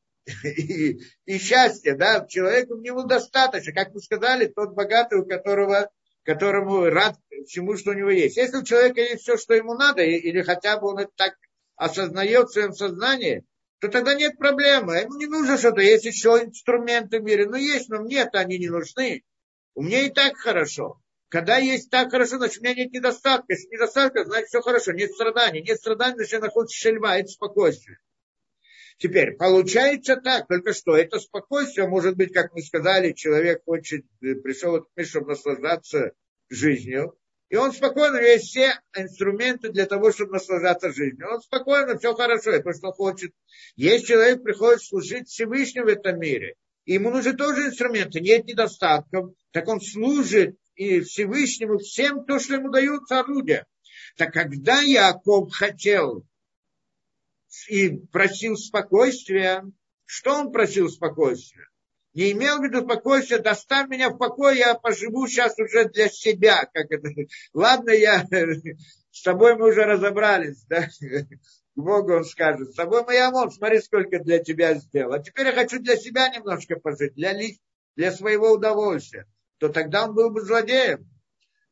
и, и счастье. Да? Человеку в него достаточно. Как мы сказали, тот богатый, у которого... которому рад всему, что у него есть. Если у человека есть все, что ему надо, или хотя бы он это так осознает в своем сознании, то тогда нет проблемы. Ему не нужно что-то. Есть еще инструменты в мире. Ну, есть, но мне-то они не нужны. У меня и так хорошо. Когда есть так хорошо, значит, у меня нет недостатка. Если недостатка, значит, все хорошо. Нет страданий. Нет страданий, значит, я нахожусь в шельма. Это спокойствие. Теперь, получается так. Только что это спокойствие, может быть, как мы сказали, человек хочет, пришел к миру, чтобы наслаждаться жизнью. И он спокойно, у него есть все инструменты для того, чтобы наслаждаться жизнью. Он спокойно, все хорошо, это что хочет. Если человек приходит служить Всевышнему в этом мире, ему нужны тоже инструменты, нет недостатков, так он служит и Всевышнему всем то, что ему даются орудия. Так когда Яаков хотел и просил спокойствия, что он просил спокойствия? Не имел в виду спокойствия, доставь меня в покой, я поживу сейчас уже для себя. Как это? Ладно, я с тобой мы уже разобрались, да? Богу он скажет, с тобой мы я мог, смотри, сколько для тебя сделал. А теперь я хочу для себя немножко пожить, для, лич... для своего удовольствия. То тогда он был бы злодеем.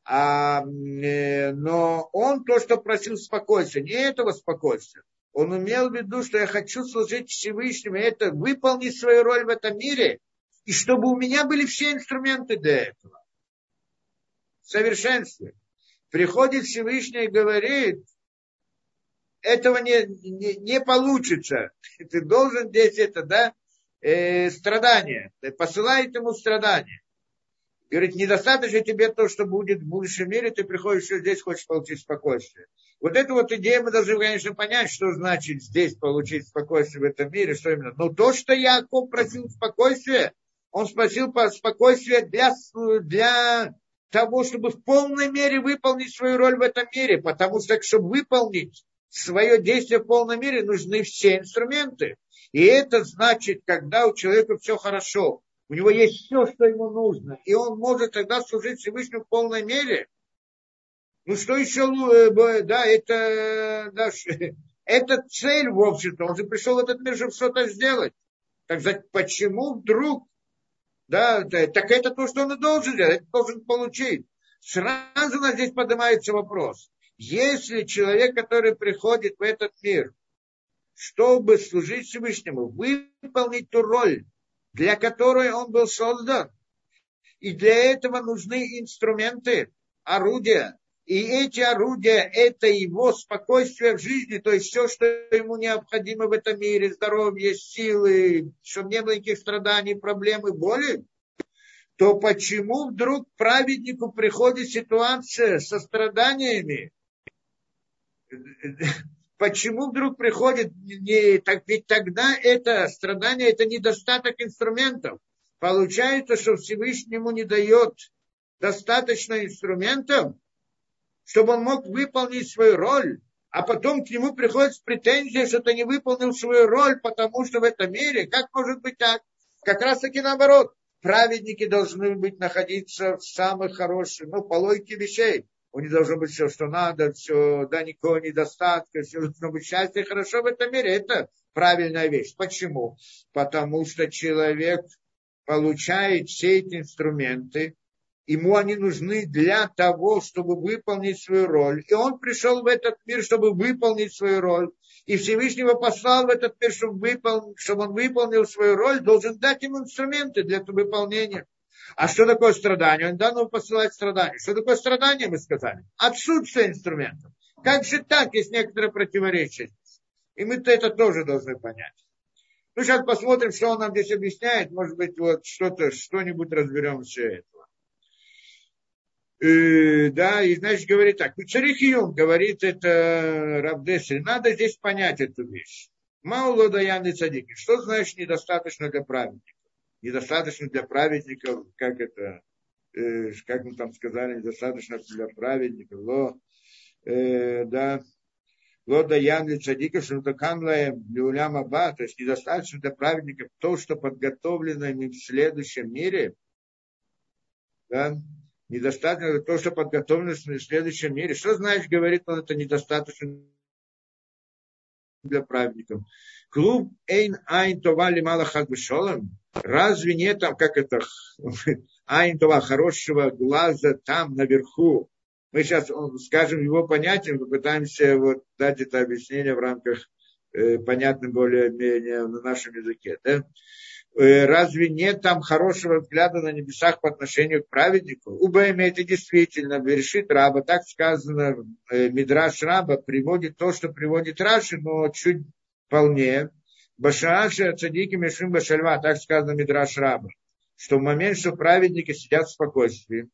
А, э, но он то, что просил спокойствия, не этого спокойствия. Он имел в виду, что я хочу служить Всевышнему, это выполнить свою роль в этом мире. И чтобы у меня были все инструменты для этого. Совершенствие. Приходит Всевышний и говорит, этого не, не, не получится. Ты должен здесь это, да, э, страдание. Посылает ему страдание. Говорит, недостаточно тебе то, что будет в будущем мире, ты приходишь еще здесь, хочешь получить спокойствие. Вот эту вот идею мы должны, конечно, понять, что значит здесь получить спокойствие в этом мире, что именно. Но то, что Яаков просил спокойствия, он спросил спокойствия для, для того, чтобы в полной мере выполнить свою роль в этом мире. Потому что, чтобы выполнить свое действие в полной мере, нужны все инструменты. И это значит, когда у человека все хорошо, у него есть все, что ему нужно, и он может тогда служить Всевышнему в полной мере. Ну что еще, да, это, да, это цель, в общем-то, он же пришел в этот мир, чтобы что-то сделать. Так почему вдруг, да, да, так это то, что он и должен делать, это должен получить. Сразу у нас здесь поднимается вопрос. Если человек, который приходит в этот мир, чтобы служить Всевышнему, выполнить ту роль, для которой он был создан, И для этого нужны инструменты, орудия. И эти орудия – это его спокойствие в жизни, то есть все, что ему необходимо в этом мире, здоровье, силы, чтобы не было никаких страданий, проблем и боли, то почему вдруг праведнику приходит ситуация со страданиями? Почему вдруг приходит, не, так, ведь тогда это страдание – это недостаток инструментов. Получается, что Всевышнему не дает достаточно инструментов, чтобы он мог выполнить свою роль, а потом к нему приходит претензия, что ты не выполнил свою роль, потому что в этом мире, как может быть так? Как раз таки наоборот. Праведники должны быть находиться в самых хороших, ну, по логике вещей. У них должно быть все, что надо, все, да, никакого недостатка, все должно быть счастье, хорошо в этом мире. Это правильная вещь. Почему? Потому что человек получает все эти инструменты, ему они нужны для того, чтобы выполнить свою роль. И он пришел в этот мир, чтобы выполнить свою роль. И Всевышнего послал в этот мир, чтобы, выпол... чтобы он выполнил свою роль, должен дать ему инструменты для этого выполнения. А что такое страдание? Он данного посылает страдания. Что такое страдание, мы сказали? Отсутствие инструментов. Как же так, есть некоторые противоречия? И мы-то это тоже должны понять. Ну, сейчас посмотрим, что он нам здесь объясняет. Может быть, вот что-то, что-нибудь разберем все это. И, да, и, значит, говорит так. Царихиюм, говорит это Рав Деслер, надо здесь понять эту вещь. Мауло даяны цадики. Что значит недостаточно для праведников? Недостаточно для праведников, как это, э, как мы там сказали, недостаточно для праведников. Ло, э, да, ло даяны цадики, шнутаканлаем, леулям аба, то есть недостаточно для праведников то, что подготовлено им в следующем мире, да, недостаточно то, что подготовлено в следующем мире. Что значит, говорит он, это недостаточно для праведников? Клуб Эйн Айн Това Лимала Хагбешолом. Разве нет там, как это, Айн Това, хорошего глаза там наверху? Мы сейчас скажем его понятием, попытаемся вот дать это объяснение в рамках э, понятным более-менее на нашем языке, да? Разве нет там хорошего взгляда на небесах по отношению к праведнику? Убаим, это действительно Берешит раба. Так сказано, Мидраш раба приводит то, что приводит Раши, но чуть полнее. Башааши цадики мешим башальва. Так сказано Мидраш раба. Что в момент, что праведники сидят в спокойствии,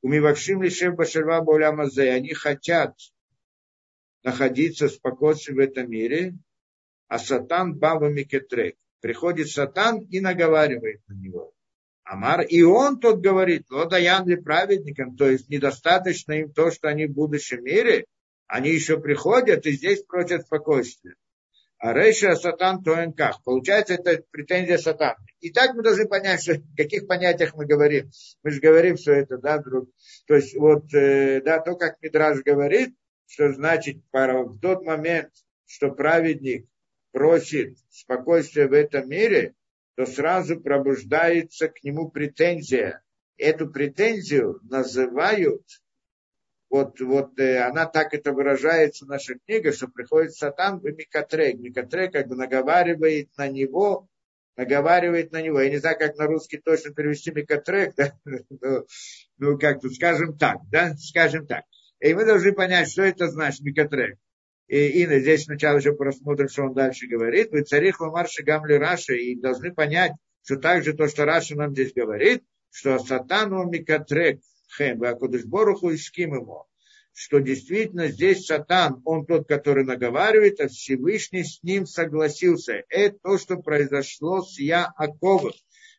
умивакшим лишев башальва боулямазе, они хотят находиться в спокойствии в этом мире, а сатан баба микетрек. Приходит сатан и наговаривает на него. Амар, и он тот говорит, лодаян ли праведникам, то есть недостаточно им то, что они в будущем мире, они еще приходят и здесь просят спокойствия. А рейша сатан тоенках. Получается, это претензия сатана. И так мы должны понять, что, в каких понятиях мы говорим. Мы же говорим все это, да, друг. То есть вот, да, то, как Мидраш говорит, что значит в тот момент, что праведник просит спокойствия в этом мире, то сразу пробуждается к нему претензия. Эту претензию называют, вот, вот э, она так это выражается в наших книгах, что приходит сатан в Микотрек. Микотрек как бы наговаривает на него, наговаривает на него. Я не знаю, как на русский точно перевести Микотрек, да? ну, ну как-то скажем так, да, скажем так. И мы должны понять, что это значит Микотрек. И, и здесь сначала еще просмотрим, что он дальше говорит. Вы царих ламарши гамли Раши, и должны понять, что также то, что Раши нам здесь говорит, что сатану микатрек хэм, а кадош барух ху иским ему, что действительно здесь сатан, он тот, который наговаривает, а Всевышний с ним согласился. Это то, что произошло с Яаковым.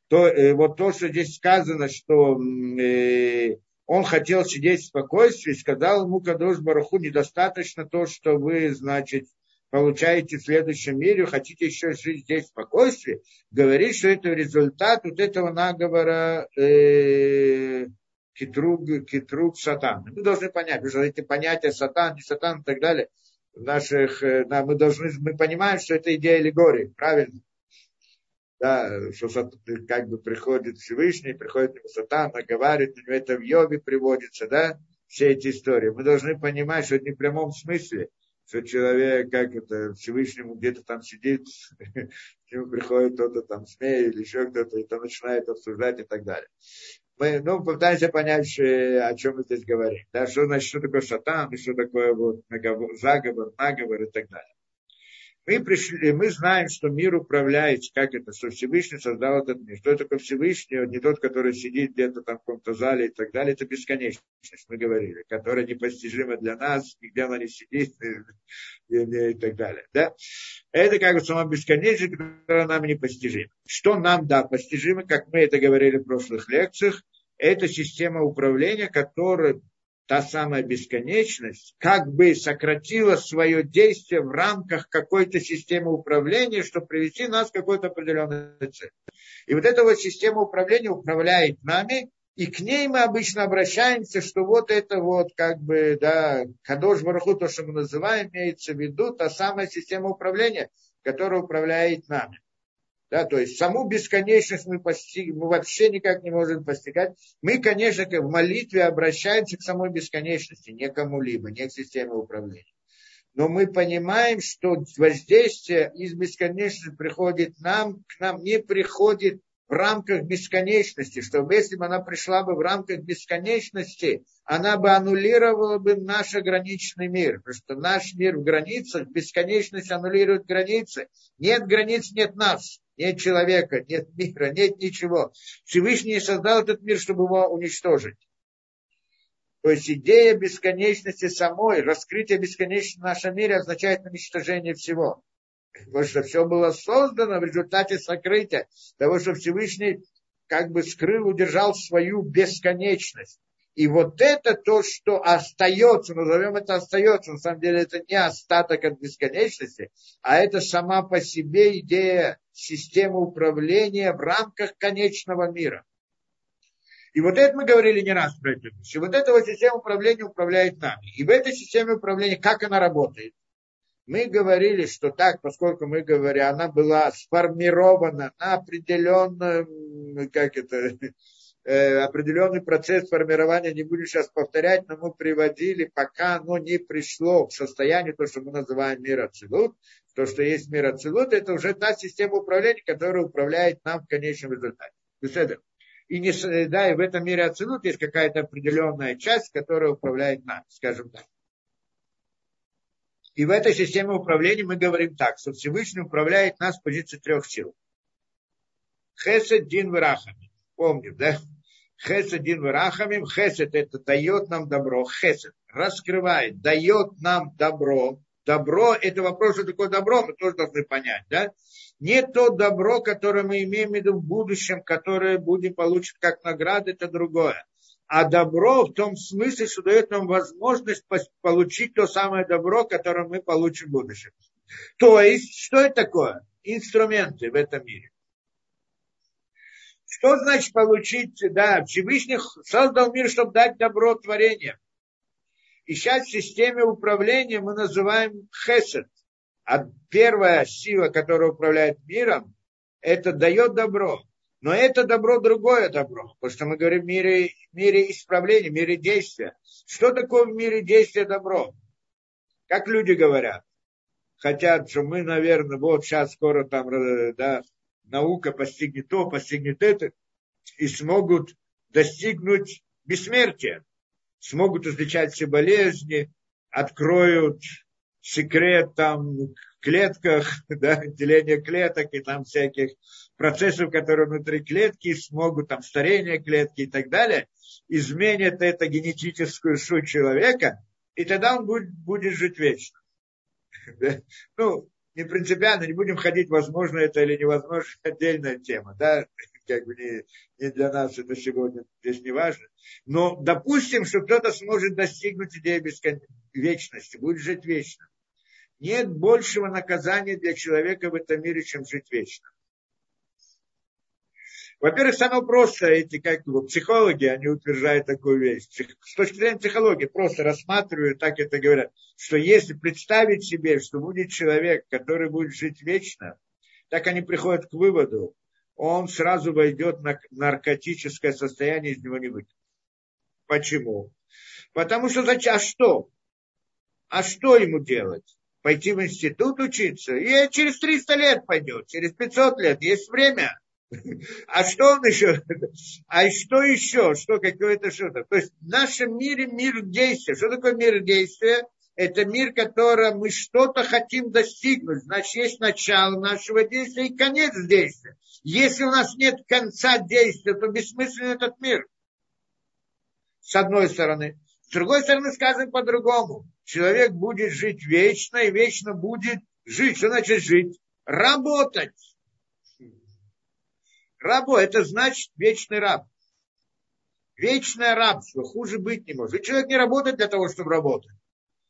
То, э, вот то, что здесь сказано, что... Э, он хотел сидеть в спокойствии, сказал ему Кадош Барух Ху, недостаточно то, что вы, значит, получаете в следующем мире, хотите еще жить здесь в спокойствии, говорит, что это результат вот этого наговора э, Китруг, Китруг Сатана. Мы должны понять, потому что эти понятия Сатан, не Сатан и так далее, в наших, да, мы должны, мы понимаем, что это идея аллегории, правильно? Да, что как бы приходит Всевышний, приходит ему сатан, наговаривает, на него это в йоге приводится, да, все эти истории. Мы должны понимать, что это не в прямом смысле. что человек, как это, Всевышнему где-то там сидит, к нему приходит кто-то там змей или еще кто-то, и то начинает обсуждать и так далее. Мы, ну, пытаемся понять, о чем мы здесь говорим. Да, что значит, что такое шатан, что такое вот заговор, наговор и так далее. Мы пришли, мы знаем, что мир управляется, как это, что Всевышний создал этот мир. Что такое Всевышний, он не тот, который сидит где-то там в каком-то зале и так далее. Это бесконечность, мы говорили, которая непостижима для нас, нигде она не сидит и, и, и так далее. Да? Это как бы сама бесконечность, которая нам непостижима. Что нам, да, постижимо, как мы это говорили в прошлых лекциях, это система управления, которая... Та самая бесконечность как бы сократила свое действие в рамках какой-то системы управления, чтобы привести нас к какой-то определенной цели. И вот эта вот система управления управляет нами, и к ней мы обычно обращаемся, что вот это вот как бы, да, Кадош Барух Ху, то, что мы называем, имеется в виду та самая система управления, которая управляет нами. Да, то есть саму бесконечность мы, постиг, мы вообще никак не можем постигать. Мы, конечно, в молитве обращаемся к самой бесконечности, не кому-либо, не к системе управления. Но мы понимаем, что воздействие из бесконечности приходит нам, к нам не приходит в рамках бесконечности, что если бы она пришла бы в рамках бесконечности, она бы аннулировала бы наш ограниченный мир, потому что наш мир в границах, бесконечность аннулирует границы. Нет границ, нет нас. Нет человека, нет мира, нет ничего. Всевышний создал этот мир, чтобы его уничтожить. То есть идея бесконечности самой, раскрытие бесконечности в нашем мире означает уничтожение всего. Потому что все было создано в результате сокрытия того, что Всевышний как бы скрыл, удержал свою бесконечность. И вот это то, что остается, назовем это остается, на самом деле это не остаток от бесконечности, а это сама по себе идея системы управления в рамках конечного мира. И вот это мы говорили не раз про это. И вот эта вот система управления управляет нами. И в этой системе управления, как она работает? Мы говорили, что так, поскольку мы говорили, она была сформирована на определенном, как это... определенный процесс формирования, не буду сейчас повторять, но мы приводили, пока оно не пришло к состоянию, то, что мы называем мир ацилут, то, что есть мир ацилут, это уже та система управления, которая управляет нам в конечном результате. И, не, да, и в этом мире ацилут есть какая-то определенная часть, которая управляет нами, скажем так. И в этой системе управления мы говорим так, что Всевышний управляет нас с позиции трех сил. Хесед, Дин, Рахами. Помним, да? Хесед дин варахамим. Хесед это дает нам добро. Хесед раскрывает, дает нам добро. Добро это вопрос, что такое добро, мы тоже должны понять, да? Не то добро, которое мы имеем в виду в будущем, которое будем получить как награду, это другое. А добро в том смысле, что дает нам возможность получить то самое добро, которое мы получим в будущем. То есть, что это такое? Инструменты в этом мире. Что значит получить, да, Всевышний создал мир, чтобы дать добро творениям. И сейчас в системе управления мы называем хесед. А первая сила, которая управляет миром, это дает добро. Но это добро другое добро, потому что мы говорим в мире, в мире исправления, в мире действия. Что такое в мире действия добро? Как люди говорят, хотят, что мы, наверное, вот сейчас скоро там, да, наука постигнет то, постигнет это, и смогут достигнуть бессмертия, смогут излечать все болезни, откроют секрет там в клетках, да, деление клеток и там всяких процессов, которые внутри клетки, смогут там старение клетки и так далее, изменят это генетическую суть человека, и тогда он будет, будет жить вечно. Ну, не принципиально, не будем ходить, возможно это или невозможно, отдельная тема, да, как бы не, не для нас это сегодня здесь не важно. Но допустим, что кто-то сможет достигнуть идеи бесконечности, вечности, будет жить вечно. Нет большего наказания для человека в этом мире, чем жить вечно. Во-первых, самое простое, эти как его, психологи, они утверждают такую вещь. С точки зрения психологии, просто рассматривают, так это говорят, что если представить себе, что будет человек, который будет жить вечно, так они приходят к выводу, он сразу войдет в наркотическое состояние, из него не выйдет. Почему? Потому что, а что? А что ему делать? Пойти в институт учиться? И через триста лет пойдет, через пятьсот лет, есть время. А что он еще? А что еще? Что, какое-то что-то? То есть в нашем мире мир действия. Что такое мир действия? Это мир, в котором мы что-то хотим достигнуть. Значит, есть начало нашего действия и конец действия. Если у нас нет конца действия, то бессмыслен этот мир. С одной стороны. С другой стороны, скажем по-другому. Человек будет жить вечно и вечно будет жить. Что значит жить? Работать. Рабо, это значит вечный раб. Вечное рабство. Хуже быть не может. И человек не работает для того, чтобы работать.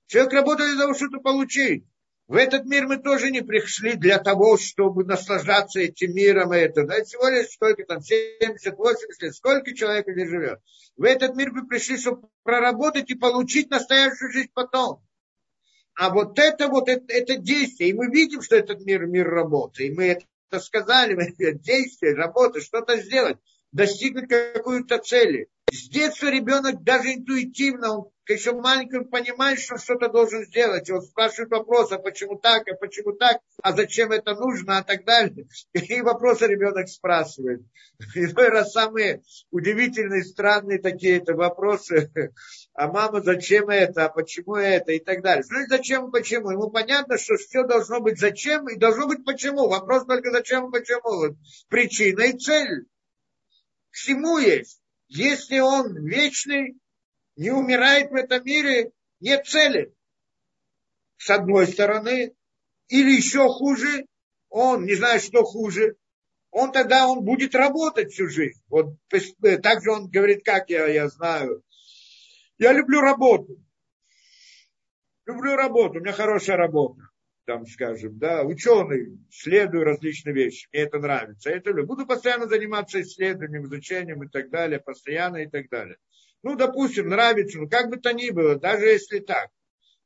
Человек работает для того, чтобы получить. В этот мир мы тоже не пришли для того, чтобы наслаждаться этим миром. И это. Да, всего лишь сколько там, семьдесят, восемьдесят лет, сколько человек здесь живет. В этот мир мы пришли, чтобы проработать и получить настоящую жизнь потом. А вот это вот, это, это действие. И мы видим, что этот мир, мир работы. И мы это сказали, действие, работа, что-то сделать, достигнуть какой-то цели. С детства ребенок даже интуитивно, он еще маленький, он понимает, что что-то должен сделать. И он спрашивает вопрос, а почему так, а почему так, а зачем это нужно, а так далее. И вопросы ребенок спрашивает. Иной раз самые удивительные, странные такие это вопросы. А мама, зачем это, а почему это и так далее. Ну и зачем и почему. Ему понятно, что все должно быть зачем и должно быть почему. Вопрос только зачем и почему. Причина и цель. К чему есть. Если он вечный, не умирает в этом мире, нет цели. С одной стороны. Или еще хуже, он, не знаю, что хуже, он тогда он будет работать всю жизнь. Вот так же он говорит, как я, я знаю. Я люблю работу. Люблю работу, у меня хорошая работа. Там, скажем, да, ученый, исследую различные вещи, мне это нравится, я это люблю. Буду постоянно заниматься исследованием, изучением и так далее, постоянно и так далее. Ну, допустим, нравится, ну, как бы то ни было, даже если так,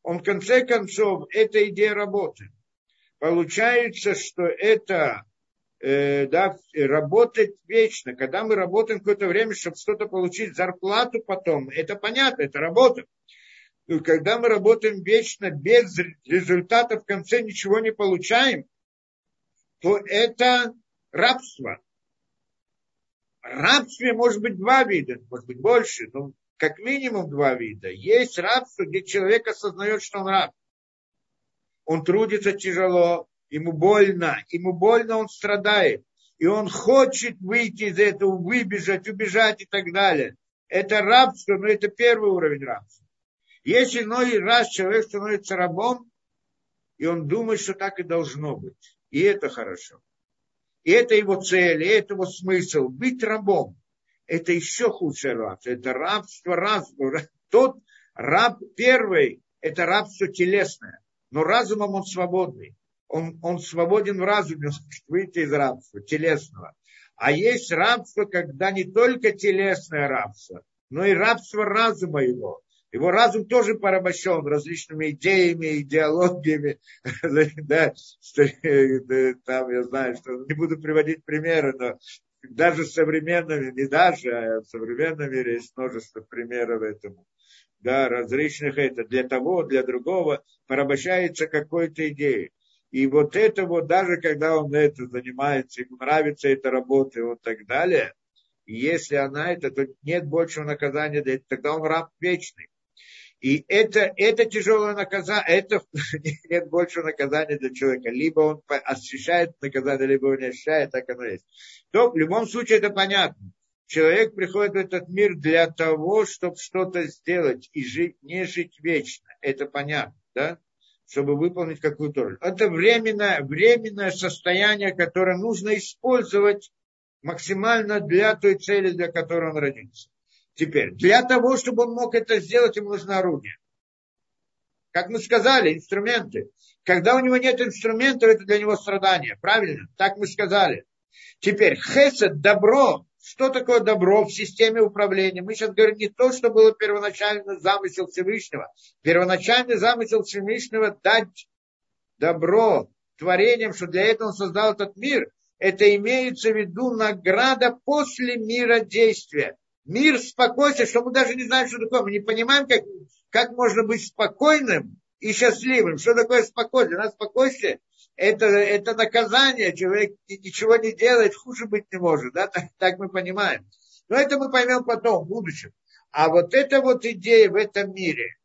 он в конце концов, это идея работы. Получается, что это, э, да, работать вечно. Когда мы работаем какое-то время, чтобы что-то получить, зарплату потом, это понятно, это работа. Когда мы работаем вечно, без результата в конце ничего не получаем, то это рабство. В рабстве может быть два вида, может быть больше, но как минимум два вида. Есть рабство, где человек осознает, что он раб. Он трудится тяжело, ему больно, ему больно, он страдает. И он хочет выйти из этого, выбежать, убежать и так далее. Это рабство, но это первый уровень рабства. Если иной раз человек становится рабом, и он думает, что так и должно быть. И это хорошо. И это его цель, и это его смысл. Быть рабом – это еще худшее рабство. Это рабство, рабство. Тот раб первый – это рабство телесное. Но разумом он свободный. Он, он свободен в разуме, он может выйти из рабства телесного. А есть рабство, когда не только телесное рабство, но и рабство разума его. Его разум тоже порабощен различными идеями, идеологиями. Да, что, там, я знаю, что не буду приводить примеры, но даже современными, не даже, а в современном мире есть множество примеров этому. Да, различных это для того, для другого порабощается какой-то идеей. И вот это вот, даже когда он это занимается, ему нравится эта работа и вот так далее, если она это, то нет большего наказания, тогда он раб вечный. И это, это тяжелое наказание, это нет большего наказания для человека. Либо он ощущает наказание, либо он не ощущает, так оно есть. То в любом случае это понятно. Человек приходит в этот мир для того, чтобы что-то сделать и жить, не жить вечно. Это понятно, да? Чтобы выполнить какую-то роль. Это временное, временное состояние, которое нужно использовать максимально для той цели, для которой он родился. Теперь, для того, чтобы он мог это сделать, ему нужно орудие. Как мы сказали, инструменты. Когда у него нет инструментов, это для него страдание. Правильно? Так мы сказали. Теперь, хесед, добро. Что такое добро в системе управления? Мы сейчас говорим не то, что было первоначально замысел Всевышнего. Первоначальный замысел Всевышнего дать добро творениям, что для этого он создал этот мир. Это имеется в виду награда после мира действия. Мир спокойствия, что мы даже не знаем, что такое. Мы не понимаем, как, как можно быть спокойным и счастливым. Что такое спокойствие? У нас спокойствие это, это наказание. Человек ничего не делает, хуже быть не может. Да? Так, так мы понимаем. Но это мы поймем потом, в будущем. А вот эта вот идея в этом мире.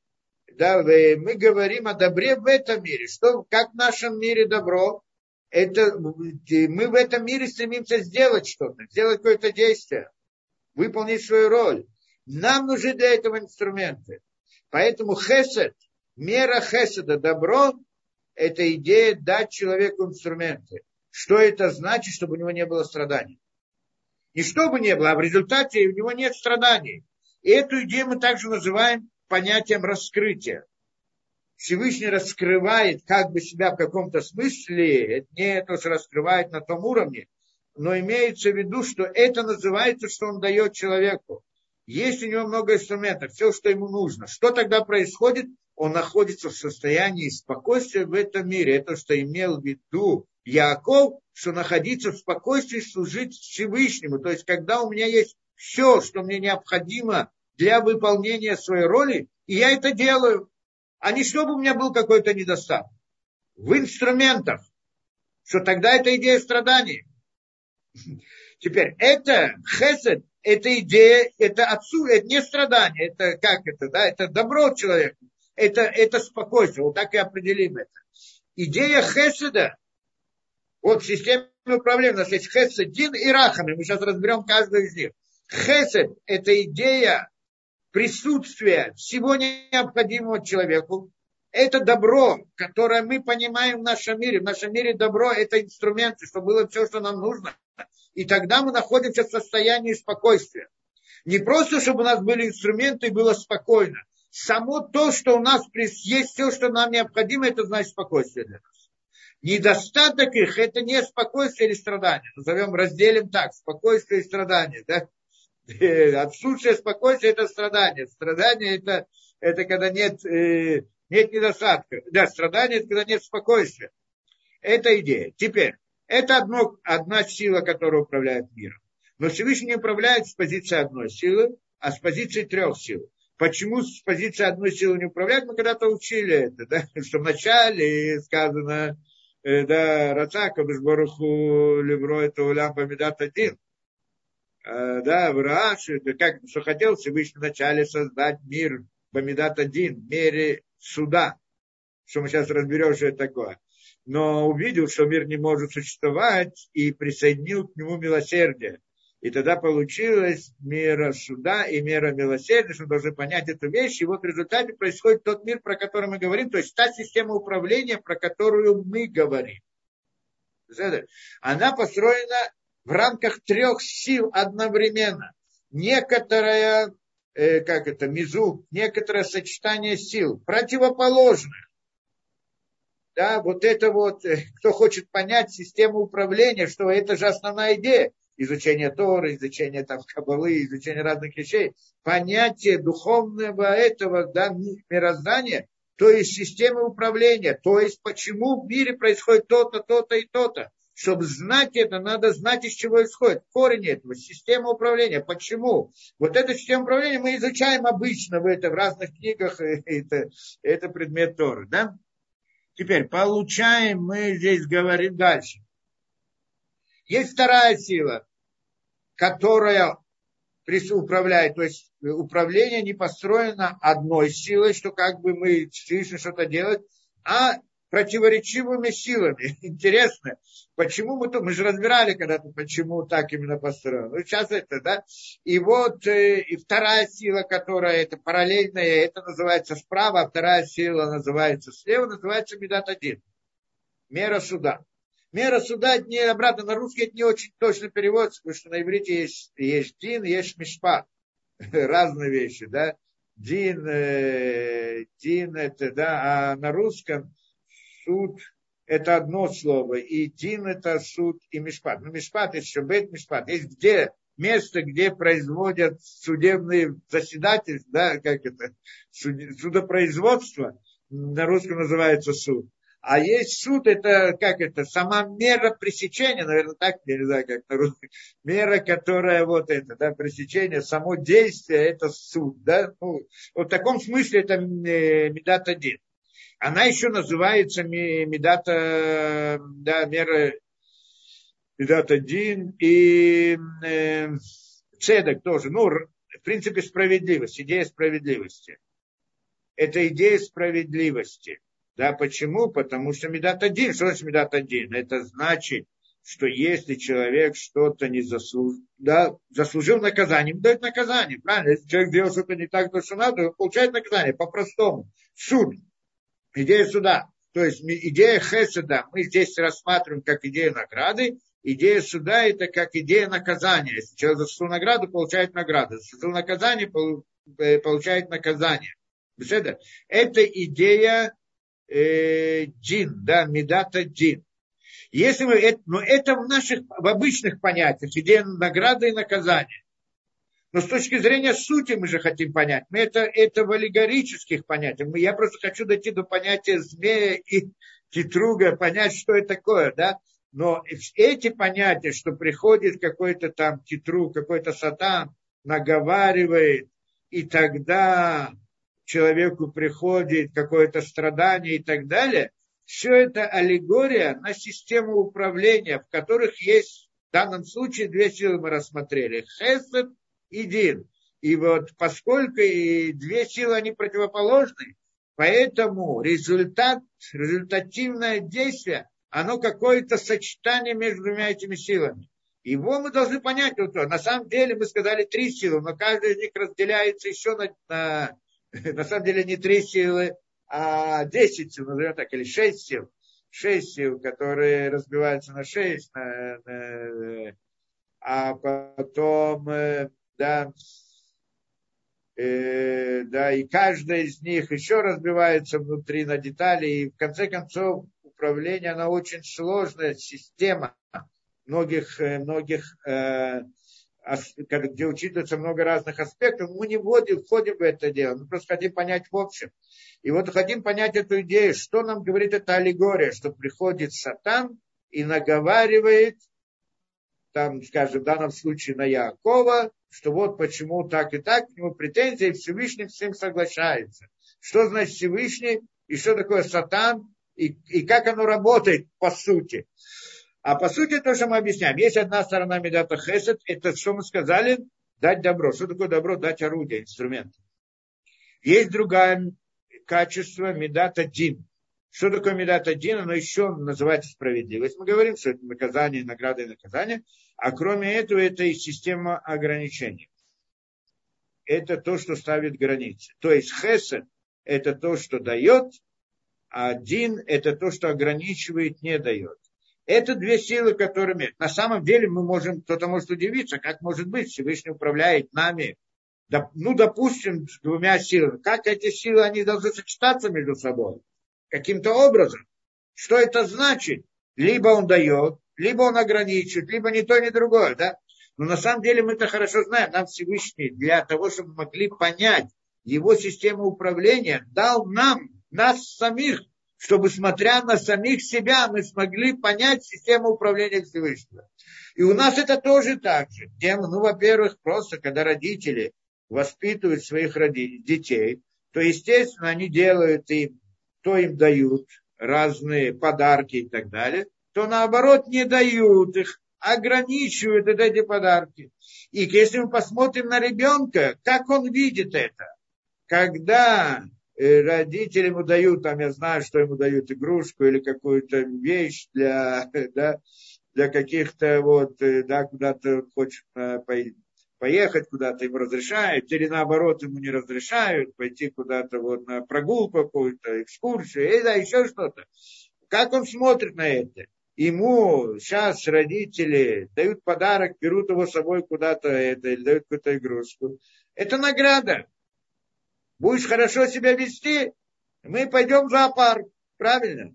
Да, мы говорим о добре в этом мире. Что, как в нашем мире добро? Это, мы в этом мире стремимся сделать что-то, сделать какое-то действие, выполнить свою роль. Нам нужны для этого инструменты. Поэтому хесед, мера хеседа, добро, это идея дать человеку инструменты. Что это значит? Чтобы у него не было страданий. Не чтобы не было, а в результате у него нет страданий. И эту идею мы также называем понятием раскрытия. Всевышний раскрывает как бы себя в каком-то смысле, не это раскрывает на том уровне, но имеется в виду, что это называется, что он дает человеку. Есть у него много инструментов, все, что ему нужно. Что тогда происходит? Он находится в состоянии спокойствия в этом мире. Это что имел в виду Яаков, что находиться в спокойствии, служить Всевышнему. То есть, когда у меня есть все, что мне необходимо для выполнения своей роли, и я это делаю. А не чтобы у меня был какой-то недостаток. В инструментах. Что тогда это идея страданий. Теперь, это хесед, это идея, это отсутствие, это не страдание, это как это, да, это добро человеку, это, это спокойствие, вот так и определим это. Идея хеседа, вот в системе управления у нас есть хесед, дин и рахами, мы сейчас разберем каждую из них. Хесед, это идея присутствие всего необходимого человеку. Это добро, которое мы понимаем в нашем мире. В нашем мире добро – это инструменты, чтобы было все, что нам нужно. И тогда мы находимся в состоянии спокойствия. Не просто, чтобы у нас были инструменты и было спокойно. Само то, что у нас есть все, что нам необходимо, это значит спокойствие для нас. Недостаток их – это не спокойствие или страдание. Назовем, разделим так – спокойствие и страдание, да? Отсутствие спокойствия – это страдание. Страдание это, – это когда нет, э, нет недостатка. Да, страдание – это когда нет спокойствия. Это идея. Теперь, это одно, одна сила, которая управляет миром. Но Всевышний не управляет с позиции одной силы, а с позиции трех сил. Почему с позиции одной силы не управляет? Мы когда-то учили это. Да? Что вначале сказано, э, да, Рацака, Бешборуху, Левро, это улям, помидат один. Да, в Раши, да, как, что хотел Всевышний вначале создать мир Бамидат-один, в мире суда, что мы сейчас разберем, что это такое. Но увидел, что мир не может существовать, и присоединил к нему милосердие. И тогда получилось мера суда и мера милосердия, что мы должны понять эту вещь. И вот в результате происходит тот мир, про который мы говорим, то есть та система управления, про которую мы говорим. Она построена в рамках трех сил одновременно. Некоторое, э, как это, мизу, некоторое сочетание сил, противоположное. Да, вот это вот, э, кто хочет понять систему управления, что это же основная идея. Изучение Торы, изучение там Кабалы, изучение разных вещей. Понятие духовного этого, да, мироздания, то есть системы управления. То есть почему в мире происходит то-то, то-то и то-то. Чтобы знать это, надо знать, из чего исходит. Корень этого, система управления. Почему? Вот эту систему управления мы изучаем обычно в, это, в разных книгах. Это, это предмет Торы. Да? Теперь, получаем, мы здесь говорим дальше. Есть вторая сила, которая управляет. То есть, управление не построено одной силой, что как бы мы действительно что-то делать, а противоречивыми силами. Интересно, почему мы тут, мы же разбирали когда-то, почему так именно построено. Ну, сейчас это, да. И вот э, и вторая сила, которая это параллельная, это называется справа, а вторая сила называется слева, называется Медат-один. Мера суда. Мера суда, не, обратно на русский это не очень точно переводится, потому что на иврите есть, есть дин, есть мишпат. Разные вещи, да. Дин, э, дин это, да, а на русском суд – это одно слово, и дин – это суд, и мишпат. Ну, мишпат – еще бет мишпат. Есть где, место, где производят судебные заседательства, да, как это, судопроизводство, на русском называется суд. А есть суд – это, как это, сама мера пресечения, наверное, так, я не знаю, как на русском, мера, которая вот это, да, пресечение, само действие – это суд, да. Ну, в таком смысле это медат один. Она еще называется медата, да, мера медата дин и э, цедек тоже. Ну, в принципе, справедливость, идея справедливости. Это идея справедливости. Да, почему? Потому что медата дин, что значит медата дин? Это значит, что если человек что-то не заслужил, да, заслужил наказанием, дает наказание, правильно? Если человек делал что-то не так, то что надо, он получает наказание по-простому. Суд. Идея суда. То есть идея хеседа мы здесь рассматриваем как идею награды. Идея суда – это как идея наказания. Если человек заслужил награду, получает награду. Заслужил наказание, получает наказание. Это идея э, дин, да, медата дин. Если мы, это, но это в наших, в обычных понятиях, идея награды и наказания. Но с точки зрения сути мы же хотим понять. Мы это, это в аллегорических понятиях. Мы, я просто хочу дойти до понятия змея и хитруга, понять, что это такое, да. Но эти понятия, что приходит какой-то там хитруг, какой-то сатан, наговаривает, и тогда человеку приходит какое-то страдание и так далее. Все это аллегория на систему управления, в которых есть в данном случае две силы мы рассмотрели. Хесед и дин. И вот поскольку и две силы, они противоположны, поэтому результат, результативное действие, оно какое-то сочетание между двумя этими силами. Его мы должны понять. Вот, на самом деле мы сказали три силы, но каждая из них разделяется еще на, на, на самом деле не три силы, а десять сил, назовем так, или шесть сил, шесть сил, которые разбиваются на шесть, на, на, а потом, да, э, да, и каждая из них еще разбивается внутри на детали, и в конце концов управление, она очень сложная система многих, многих, э, где учитывается много разных аспектов, мы не вводим, входим в это дело, мы просто хотим понять в общем. И вот хотим понять эту идею, что нам говорит эта аллегория, что приходит сатан и наговаривает, там, скажем, в данном случае на Яакова, что вот почему так и так, к нему претензии, и Всевышний с ним соглашается. Что значит Всевышний, и что такое сатан, и, и как оно работает по сути. А по сути, то, что мы объясняем, есть одна сторона медата хесед, это, что мы сказали, дать добро. Что такое добро? Дать орудие, инструмент. Есть другое качество медата дин. Что такое медата дин? Оно еще называется справедливость. Мы говорим, что это наказание, награда и наказание. А кроме этого, это и система ограничений. Это то, что ставит границы. То есть хесед – это то, что дает, а дин – это то, что ограничивает, не дает. Это две силы, которыми... На самом деле мы можем... Кто-то может удивиться, как может быть Всевышний управляет нами. Ну, допустим, с двумя силами. Как эти силы, они должны сочетаться между собой? Каким-то образом. Что это значит? Либо он дает, либо он ограничивает, либо ни то, ни другое. Да? Но на самом деле мы это хорошо знаем. Нам Всевышний для того, чтобы мы могли понять его систему управления, дал нам, нас самих, чтобы, смотря на самих себя, мы смогли понять систему управления Всевышнего. И у нас это тоже так же. Тем, ну, во-первых, просто, когда родители воспитывают своих роди- детей, то, естественно, они делают им, то им дают разные подарки и так далее, то, наоборот, не дают их, ограничивают эти подарки. И если мы посмотрим на ребенка, как он видит это, когда... родители ему дают, там, я знаю, что ему дают игрушку или какую-то вещь для, да, для каких-то вот, да, куда-то хочет поехать, куда-то ему разрешают, или наоборот ему не разрешают пойти куда-то вот на прогулку какую-то, экскурсию, или, да, еще что-то. Как он смотрит на это? Ему сейчас родители дают подарок, берут его с собой куда-то, это, или дают какую-то игрушку. Это награда. Будешь хорошо себя вести, мы пойдем в зоопарк, правильно?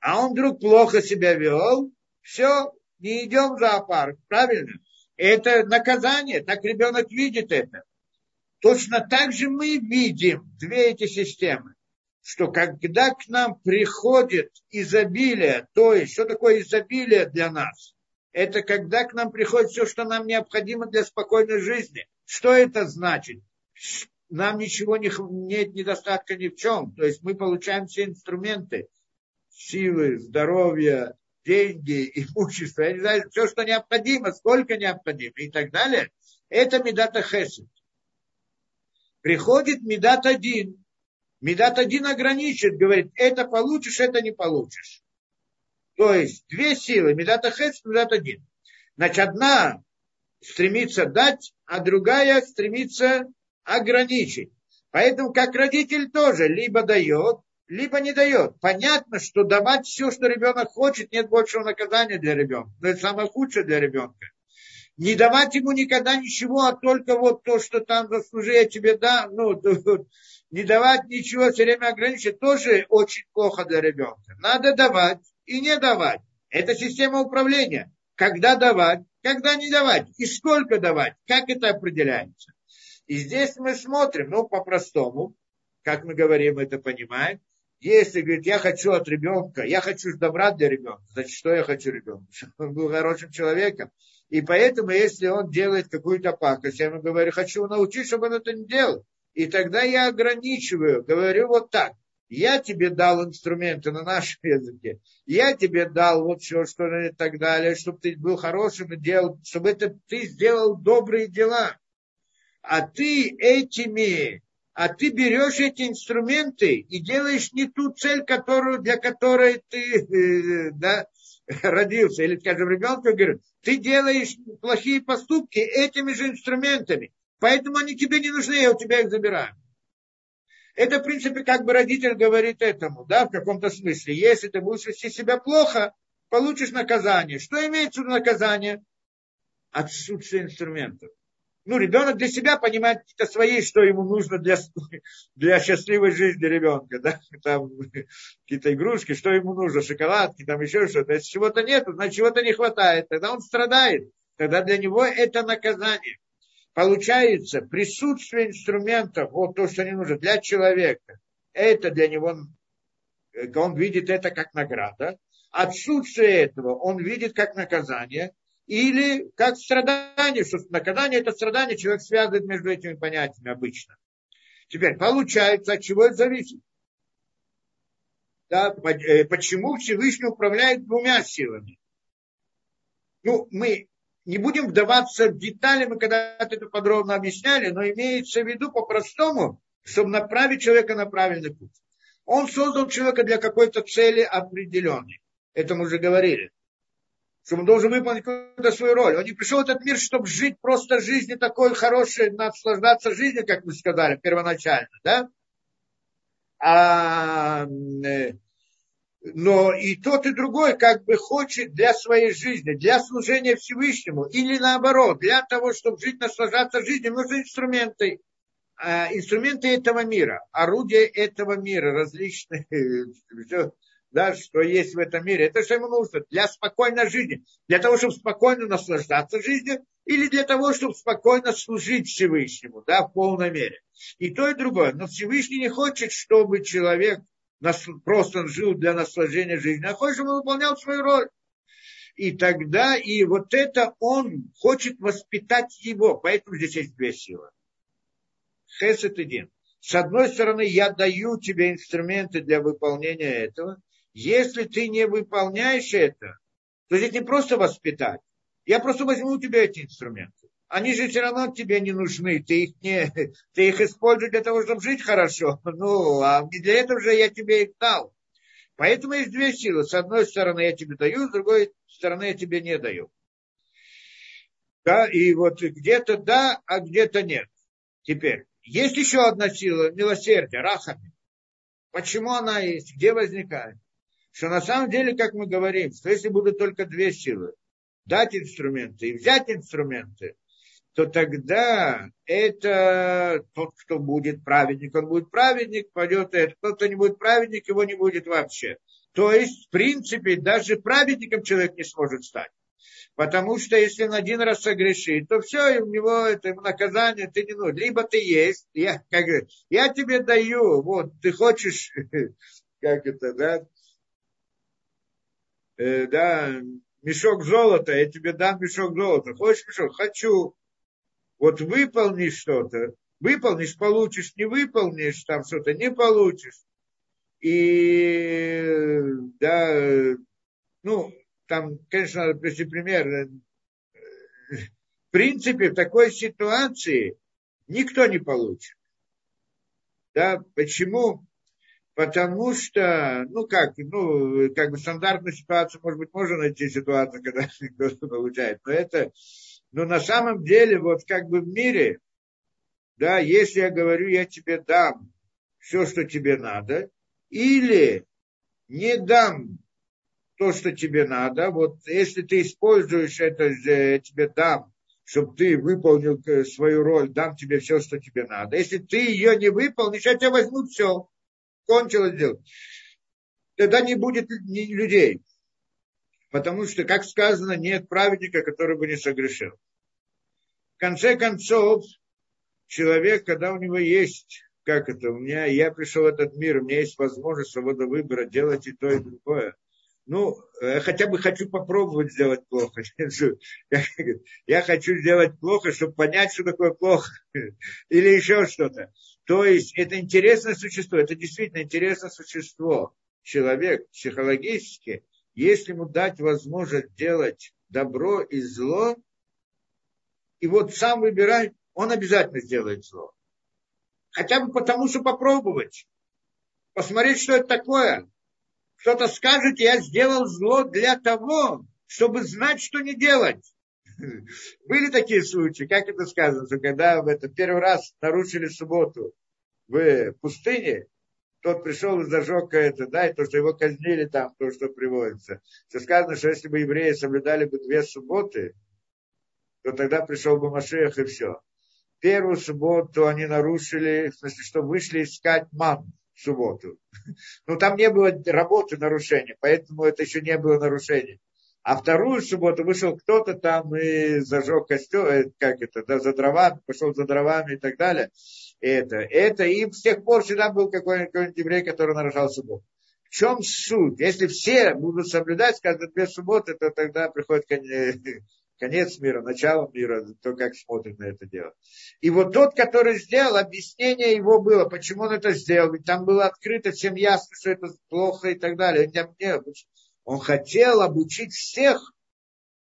А он вдруг плохо себя вел, все, не идем в зоопарк, правильно? Это наказание, так ребенок видит это. Точно так же мы видим две эти системы, что когда к нам приходит изобилие, то есть, что такое изобилие для нас? Это когда к нам приходит все, что нам необходимо для спокойной жизни. Что это значит? нам ничего не, нет недостатка ни в чем. То есть мы получаем все инструменты, силы, здоровье, деньги, имущество, я не знаю, все, что необходимо, сколько необходимо и так далее. Это Мидата Хесед. Приходит Мидат один. Мидат один ограничит, говорит, это получишь, это не получишь. То есть две силы, Мидата Хесед, Мидат один. Значит, одна стремится дать, а другая стремится ограничить. Поэтому как родитель тоже либо дает, либо не дает. Понятно, что давать все, что ребенок хочет, нет большего наказания для ребенка. Но это самое худшее для ребенка. Не давать ему никогда ничего, а только вот то, что там заслужи, я тебе дам. Ну, не давать ничего, все время ограничить, тоже очень плохо для ребенка. Надо давать и не давать. Это система управления. Когда давать, когда не давать. И сколько давать, как это определяется. И здесь мы смотрим, ну, по-простому, как мы говорим, это понимаем. Если, говорит, я хочу от ребенка, я хочу добра для ребенка, значит, что я хочу ребенку? Чтобы он был хорошим человеком. И поэтому, если он делает какую-то пакость, я ему говорю, хочу научить, чтобы он это не делал. И тогда я ограничиваю, говорю вот так. Я тебе дал инструменты на нашем языке. Я тебе дал вот все, что и так далее, чтобы ты был хорошим и делал, чтобы это ты сделал добрые дела. А ты этими, а ты берешь эти инструменты и делаешь не ту цель, которую, для которой ты э, да, родился. Или, скажем, ребенку говорят, ты делаешь плохие поступки этими же инструментами. Поэтому они тебе не нужны, я у тебя их забираю. Это, в принципе, как бы родитель говорит этому, да, в каком-то смысле. Если ты будешь вести себя плохо, получишь наказание. Что имеется в виду наказание? Отсутствие инструментов. Ну, ребенок для себя понимает какие-то свои, что ему нужно для, для счастливой жизни ребенка, да, там какие-то игрушки, что ему нужно, шоколадки, там еще что-то. Если чего-то нет, значит, чего-то не хватает, тогда он страдает, тогда для него это наказание. Получается, присутствие инструментов, вот то, что не нужно для человека, это для него, он видит это как награда. Отсутствие этого он видит как наказание. Или как страдание, что наказание – это страдание, человек связывает между этими понятиями обычно. Теперь, получается, от чего это зависит? Да, почему Всевышний управляет двумя силами? Ну, мы не будем вдаваться в детали, мы когда-то это подробно объясняли, но имеется в виду по-простому, чтобы направить человека на правильный путь. Он создал человека для какой-то цели определенной. Это мы уже говорили. Что он должен выполнить какую-то свою роль. Он не пришел в этот мир, чтобы жить просто жизнью такой хорошей, наслаждаться жизнью, как мы сказали, первоначально, да? А, но и тот, и другой как бы хочет для своей жизни, для служения Всевышнему, или наоборот, для того, чтобы жить, наслаждаться жизнью, нужны инструменты. А, инструменты этого мира, орудия этого мира, различные, все. Да, что есть в этом мире. Это что ему нужно для спокойной жизни. Для того, чтобы спокойно наслаждаться жизнью. Или для того, чтобы спокойно служить Всевышнему. Да, в полной мере. И то, и другое. Но Всевышний не хочет, чтобы человек просто жил для наслаждения жизни. А хочет, чтобы он выполнял свою роль. И тогда, и вот это он хочет воспитать его. Поэтому здесь есть две силы. Хесед и Дин. С одной стороны, я даю тебе инструменты для выполнения этого. Если ты не выполняешь это, то здесь не просто воспитать. Я просто возьму у тебя эти инструменты. Они же все равно тебе не нужны. Ты их, не, ты их используешь для того, чтобы жить хорошо. Ну, а для этого же я тебе их дал. Поэтому есть две силы. С одной стороны я тебе даю, с другой стороны я тебе не даю. Да, и вот где-то да, а где-то нет. Теперь, есть еще одна сила, милосердие, рахами. Почему она есть? Где возникает? Что на самом деле, как мы говорим, что если будут только две силы, дать инструменты и взять инструменты, то тогда это тот, кто будет праведник, он будет праведник, пойдет это. Тот, кто не будет праведник, его не будет вообще. То есть, в принципе, даже праведником человек не сможет стать. Потому что если он один раз согрешит, то все, и у него это наказание, ты не нужен. Либо ты есть, я, как, я тебе даю, вот, ты хочешь, как это, да, Э, да, мешок золота, я тебе дам мешок золота. Хочешь мешок? Хочу. Вот выполни что-то, Выполнишь, получишь, не выполнишь, там что-то не получишь. И, да, ну, там, конечно, надо привести пример. В принципе, в такой ситуации никто не получит. Да, почему? Потому что, ну как, ну, как бы стандартную ситуацию, может быть, можно найти ситуацию, когда кто-то получает. Но это, но на самом деле, вот как бы в мире, да, если я говорю, я тебе дам все, что тебе надо, или не дам то, что тебе надо, вот если ты используешь это, я тебе дам, чтобы ты выполнил свою роль, дам тебе все, что тебе надо. Если ты ее не выполнишь, я тебя возьму все. Кончилось дело. Тогда не будет людей. Потому что, как сказано, нет праведника, который бы не согрешил. В конце концов, человек, когда у него есть, как это, у меня, я пришел в этот мир, у меня есть возможность, свобода выбора, делать и то, и другое. Ну, хотя бы хочу попробовать сделать плохо. Я хочу сделать плохо, чтобы понять, что такое плохо. Или еще что-то. То есть это интересное существо. Это действительно интересное существо. Человек психологически, если ему дать возможность делать добро и зло, и вот сам выбирай, он обязательно сделает зло. Хотя бы потому, что попробовать. Посмотреть, что это такое. Кто-то скажет, я сделал зло для того, чтобы знать, что не делать. Были такие случаи, как это сказано, что когда в этот первый раз нарушили субботу в пустыне, тот пришел и зажег это, да, и то, что его казнили там, то, что приводится. Что сказано, что если бы евреи соблюдали бы две субботы, то тогда пришел бы Машиах и все. Первую субботу они нарушили, в смысле, что вышли искать манну. В субботу. Но там не было работы нарушения, поэтому это еще не было нарушения. А вторую субботу вышел кто-то там и зажег костер, как это, да, за дровами, пошел за дровами и так далее. Это, это, и с тех пор всегда был какой-нибудь, какой-нибудь еврей, который нарушал субботу. В чем суть? Если все будут соблюдать, скажут, две субботы, то тогда приходит конец, конец мира, начало мира, то как смотрит на это дело. И вот тот, который сделал, объяснение его было, почему он это сделал. Ведь там было открыто, всем ясно, что это плохо и так далее. Он хотел обучить всех.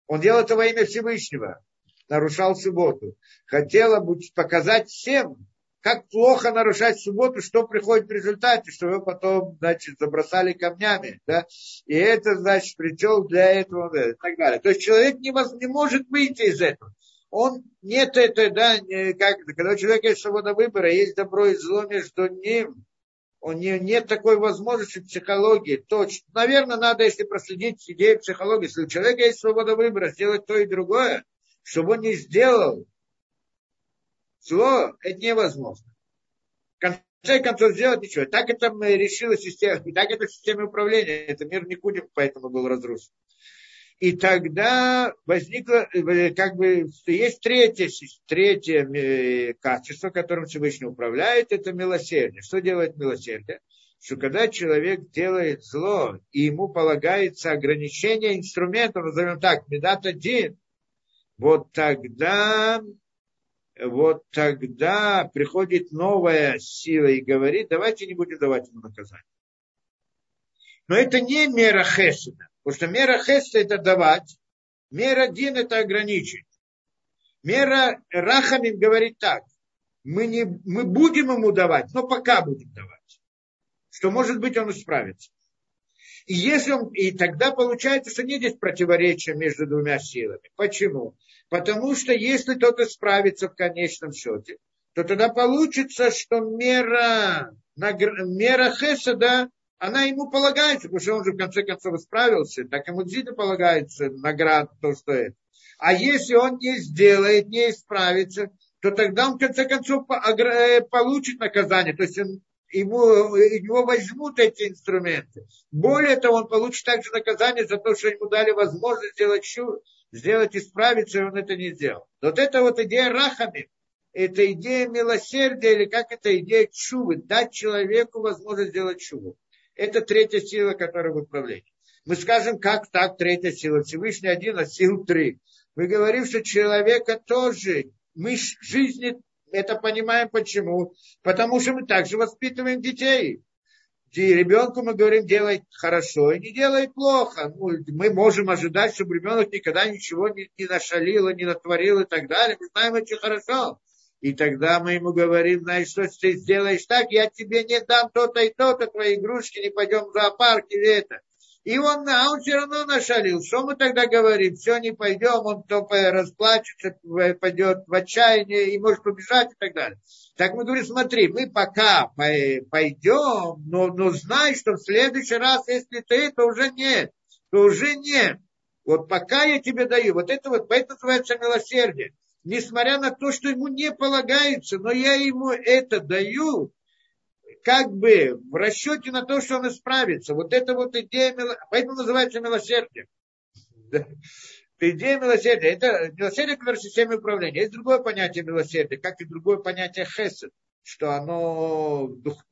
Он делал это во имя Всевышнего. Нарушал субботу. Хотел обучить, показать всем, как плохо нарушать субботу, что приходит в результате, что его потом, значит, забросали камнями, да, и это, значит, причем для этого, да, и так далее. То есть человек не, воз, не может выйти из этого. Он, нет этой, да, не, как, когда у человека есть свобода выбора, есть добро и зло между ним, у него нет такой возможности в психологии, точно. Наверное, надо, если проследить идею психологии, если у человека есть свобода выбора, сделать то и другое, чтобы он не сделал зло, это невозможно. В конце концов, сделать ничего. Так это решила система. И так это в системе управления. Это мир Никудин, поэтому был разрушен. И тогда возникло, как бы, есть третье, третье качество, которым Всевышний управляет, это милосердие. Что делает милосердие? Что когда человек делает зло, и ему полагается ограничение инструментов, назовем так, медат один, вот тогда... Вот тогда приходит новая сила и говорит, давайте не будем давать ему наказание. Но это не мера хесседа, потому что мера хесседа это давать, мера дин это ограничить. Мера рахамим говорит так, мы, не, мы будем ему давать, но пока будем давать, что может быть он исправится. И, если он, и тогда получается, что нет здесь противоречия между двумя силами. Почему? Потому что если тот исправится в конечном счете, то тогда получится, что мера, мера хеседа, она ему полагается, потому что он же в конце концов исправился, так ему действительно полагается награда, то, что это. А если он не сделает, не исправится, то тогда он в конце концов получит наказание, то есть он Ему, его возьмут эти инструменты. Более того, он получит также наказание за то, что ему дали возможность сделать чур, сделать исправиться, и он это не сделал. Вот это вот идея рахами, это идея милосердия, или как это идея чувы, дать человеку возможность сделать чуву. Это третья сила, которая в управлении. Мы скажем, как так, третья сила. Всевышний один, а сил три. Мы говорим, что человека тоже, мы в жизни Это понимаем почему. Потому что мы также воспитываем детей. И ребенку мы говорим, делай хорошо и не делай плохо. Ну, мы можем ожидать, чтобы ребенок никогда ничего не, не нашалил, не натворил и так далее. Мы знаем очень хорошо. И тогда мы ему говорим, знаешь, что ты сделаешь так, я тебе не дам то-то и то-то, твои игрушки, не пойдем в зоопарк или это. И он, а он все равно нашалил. Что мы тогда говорим? Все, не пойдем, он то расплачется, пойдет в отчаяние и может убежать и так далее. Так мы говорим, смотри, мы пока пойдем, но, но знай, что в следующий раз, если ты, то уже нет. То уже нет. Вот пока я тебе даю. Вот это вот, поэтому называется милосердие. Несмотря на то, что ему не полагается, но я ему это даю, как бы в расчете на то, что он исправится. Вот это вот идея, поэтому называется милосердие. Идея милосердия. Это милосердие, которое в системе управления. Есть другое понятие милосердия, как и другое понятие хесед, что оно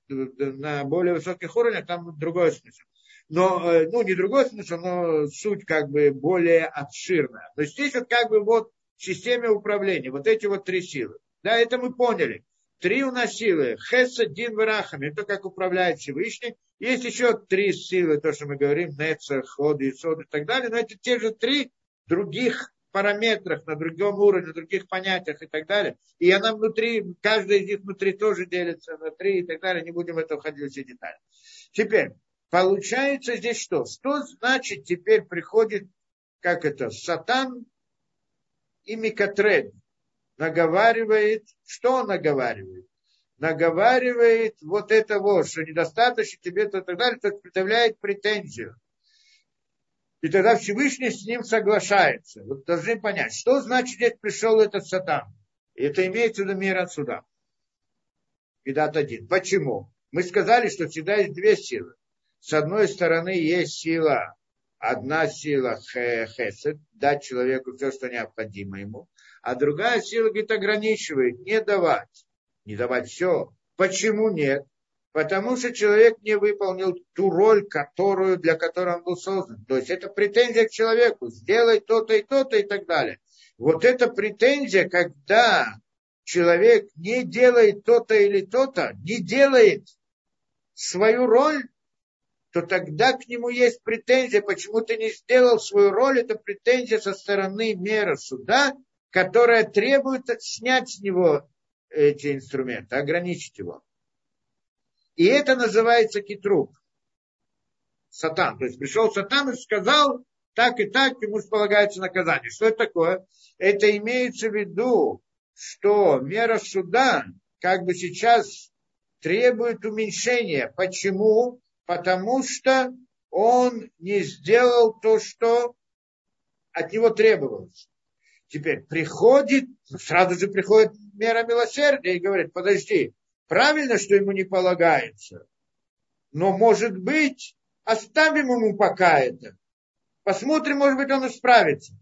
на более высоких уровнях, там другой смысл. Но, ну, не другой смысл, но суть как бы более обширная. То есть здесь вот как бы вот в системе управления вот эти вот три силы. Да, это мы поняли. Три у нас силы. Хесед, Дин, Верахами. Это как управляет Всевышний. Есть еще три силы, то, что мы говорим, Нецер, Ход, Исод и так далее. Но это те же три в других параметрах, на другом уровне, на других понятиях и так далее. И она внутри, каждая из них внутри тоже делится на три и так далее. Не будем в это уходить в все детали. Теперь, получается здесь что? Что значит теперь приходит, как это, Сатан и Микотред? Наговаривает, что он наговаривает? Наговаривает вот это вот, что недостаточно тебе, то и так далее, то предъявляет претензию. И тогда Всевышний с ним соглашается. Вот должны понять, что значит, здесь пришел этот Сатан. Это имеется в виду мир от суда. Пидат один. Почему? Мы сказали, что всегда есть две силы. С одной стороны есть сила, одна сила хесед, дать человеку все, что необходимо ему. А другая сила, говорит, ограничивает, не давать. Не давать все. Почему нет? Потому что человек не выполнил ту роль, которую, для которой он был создан. То есть это претензия к человеку. Сделай то-то и то-то и так далее. Вот эта претензия, когда человек не делает то-то или то-то, не делает свою роль, то тогда к нему есть претензия. Почему ты не сделал свою роль? Это претензия со стороны мира суда, которая требует снять с него эти инструменты, ограничить его. И это называется китрук. Сатан. То есть пришел Сатан и сказал, так и так ему полагается наказание. Что это такое? Это имеется в виду, что мера суда как бы сейчас требует уменьшения. Почему? Потому что он не сделал то, что от него требовалось. Теперь приходит, сразу же приходит мера милосердия и говорит, подожди, правильно, что ему не полагается, но, может быть, оставим ему пока это, посмотрим, может быть, он исправится,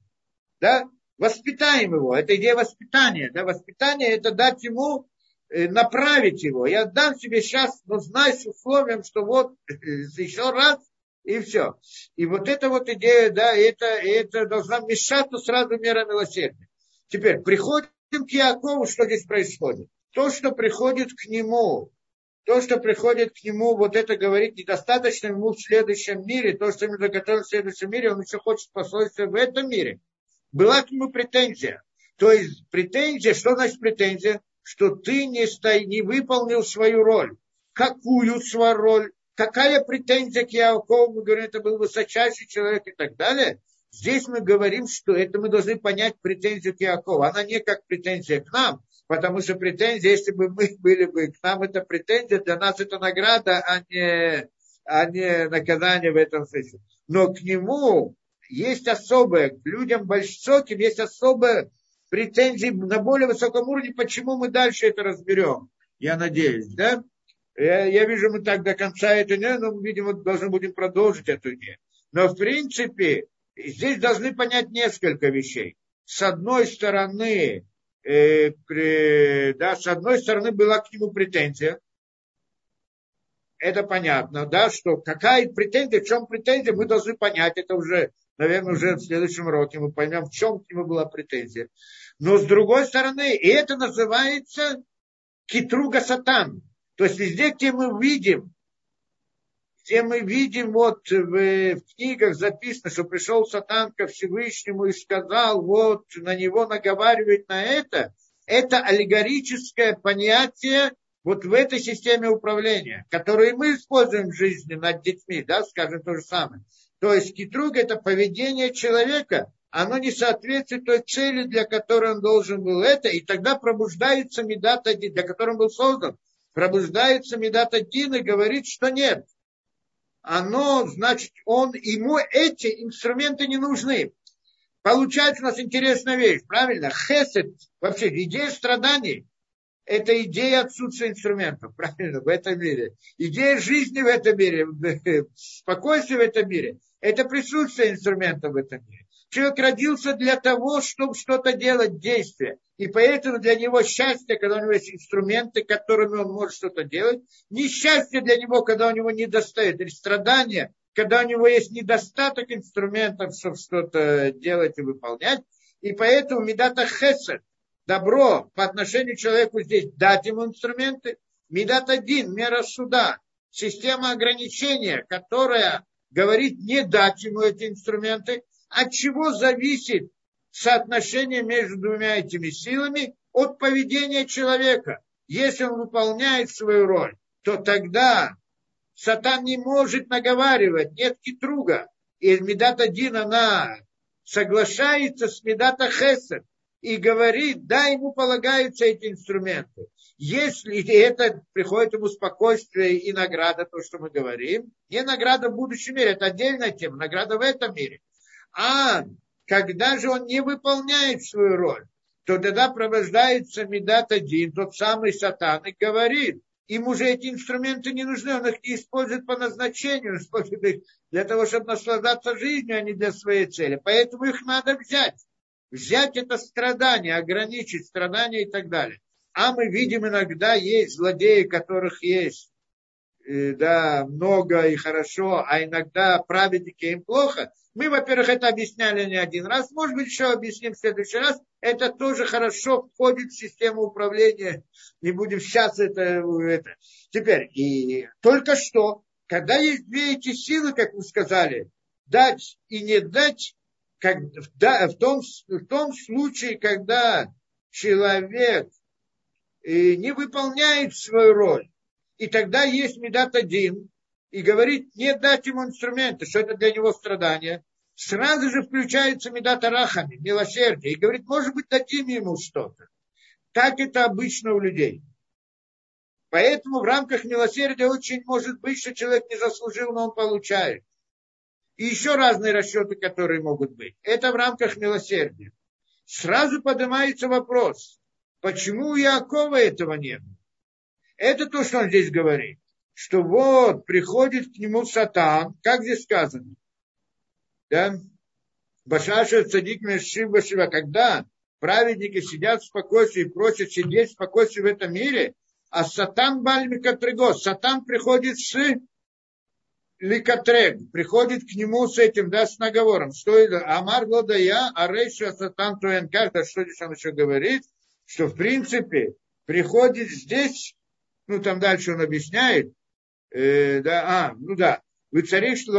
да, воспитаем его, это идея воспитания, да, воспитание это дать ему, направить его, я дам тебе сейчас, но знай с условием, что вот еще раз, и все. И вот эта вот идея, да, это, это должна вмешаться сразу мера милосердия. Теперь приходим к Яакову, что здесь происходит. То, что приходит к нему, то, что приходит к нему, вот это говорит недостаточно ему в следующем мире, то, что ему заготовили в следующем мире, он еще хочет послужиться в этом мире. Была к нему претензия. То есть претензия, что значит претензия? Что ты не, сто... не выполнил свою роль. Какую свою роль? Какая претензия к Яакову? Мы говорим, это был высочайший человек и так далее. Здесь мы говорим, что это мы должны понять претензию к Яакову. Она не как претензия к нам, потому что претензия, если бы мы были бы к нам, это претензия, для нас это награда, а не, а не наказание в этом смысле. Но к нему есть особое, к людям большим есть особые претензии на более высоком уровне, почему мы дальше это разберем, я надеюсь, да? Я, я вижу, мы так до конца это не, но мы, видимо, должны будем продолжить эту идею. Но, в принципе, здесь должны понять несколько вещей. С одной стороны, э, при, да, с одной стороны была к нему претензия. это понятно, да, что какая претензия, в чем претензия, мы должны понять, это уже, наверное, уже в следующем уроке мы поймем, в чем к нему была претензия. Но с другой стороны, и это называется китруга сатан. То есть везде, где мы видим, где мы видим, вот в, в книгах записано, что пришел сатан ко Всевышнему и сказал, вот на него наговаривать на это, это аллегорическое понятие вот в этой системе управления, которую мы используем в жизни над детьми, да, скажем то же самое. То есть китруга – это поведение человека, оно не соответствует той цели, для которой он должен был это, и тогда пробуждается мидат один, для которой он был создан, пробуждается мидат один и говорит, что нет. Оно, значит, он, ему эти инструменты не нужны. Получается у нас интересная вещь, правильно? Хесед, вообще идея страданий, это идея отсутствия инструментов, правильно, в этом мире. Идея жизни в этом мире, спокойствия в этом мире, это присутствие инструментов в этом мире. Человек родился для того, чтобы что-то делать, действие. И поэтому для него счастье, когда у него есть инструменты, которыми он может что-то делать. Несчастье для него, когда у него недостает. Или страдание, когда у него есть недостаток инструментов, чтобы что-то делать и выполнять. И поэтому мидата хесед, добро по отношению к человеку здесь, дать ему инструменты. Мидата дин, мера суда, система ограничения, которая говорит не дать ему эти инструменты. От чего зависит соотношение между двумя этими силами? От поведения человека. Если он выполняет свою роль, то тогда сатан не может наговаривать, нет китруга. И мидата дин, она соглашается с мидата хесед и говорит, да, ему полагаются эти инструменты. Если это приходит ему спокойствие и награда, то, что мы говорим, не награда в будущем мире, это отдельная тема, награда в этом мире. А когда же он не выполняет свою роль, то тогда пробуждается мидат один, тот самый сатан, и говорит, им уже эти инструменты не нужны, он их не использует по назначению, он использует их для того, чтобы наслаждаться жизнью, а не для своей цели. Поэтому их надо взять. Взять это страдание, ограничить страдания и так далее. А мы видим иногда есть злодеи, которых есть да, много и хорошо, а иногда праведники им плохо. Мы, во-первых, это объясняли не один раз, может быть, еще объясним в следующий раз. Это тоже хорошо входит в систему управления, не будем сейчас это... это. Теперь, и только что, когда есть две эти силы, как вы сказали, дать и не дать, как, да, в, том, в том случае, когда человек э, не выполняет свою роль, и тогда есть мидат один, и говорит, не дать ему инструменты, что это для него страдание, сразу же включается мидат рахами, милосердие, и говорит, может быть, дадим ему что-то. Так это обычно у людей. Поэтому в рамках милосердия очень может быть, что человек не заслужил, но он получает. И еще разные расчеты, которые могут быть. Это в рамках милосердия. Сразу поднимается вопрос, почему у Яакова этого нет? Это то, что он здесь говорит. Что вот, приходит к нему сатан, как здесь сказано, да, Башаша цадик мешим башива, когда праведники сидят в спокойствии и просят сидеть в спокойствии в этом мире, а сатан бальмикатриго, сатан приходит с ликатрек, приходит к нему с этим, да, с наговором, что это, амар глодая, а рейша сатан туэнкар, да, что здесь он еще говорит, что в принципе приходит здесь, ну там дальше он объясняет, Э, да, а, ну да, вы царей, что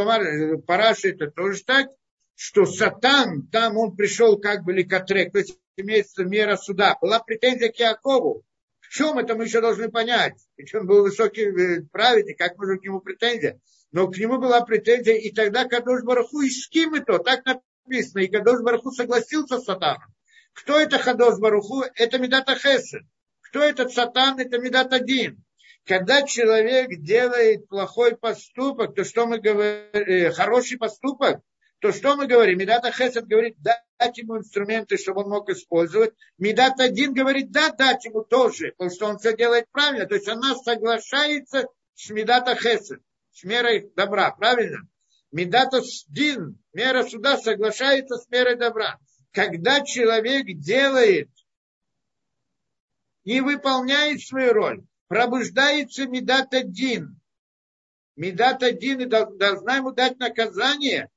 параши, это тоже так, что сатан, там он пришел как бы ликатрек, то есть имеется мера суда. Была претензия к Яакову. В чем это мы еще должны понять? Ведь он был высокий праведник, как может к нему претензия? Но к нему была претензия, и тогда Кадош Барух Ху, и с кем это? Так написано, и Кадош Барух Ху согласился с сатаном. Кто это Кадош Барух Ху? Это мидат хесед. Кто этот сатан? Это мидат один. Когда человек делает плохой поступок, то что мы говорим, хороший поступок, то что мы говорим? Мидата хесед говорит, дать ему инструменты, чтобы он мог использовать. Мидата один говорит, да, дать ему тоже, потому что он все делает правильно. То есть она соглашается с мидата хесед, с мерой добра, правильно? Мидата дин, мера суда, соглашается с мерой добра. Когда человек делает, не выполняет свою роль, пробуждается мидат один, Медата Дины должна ему дать наказание.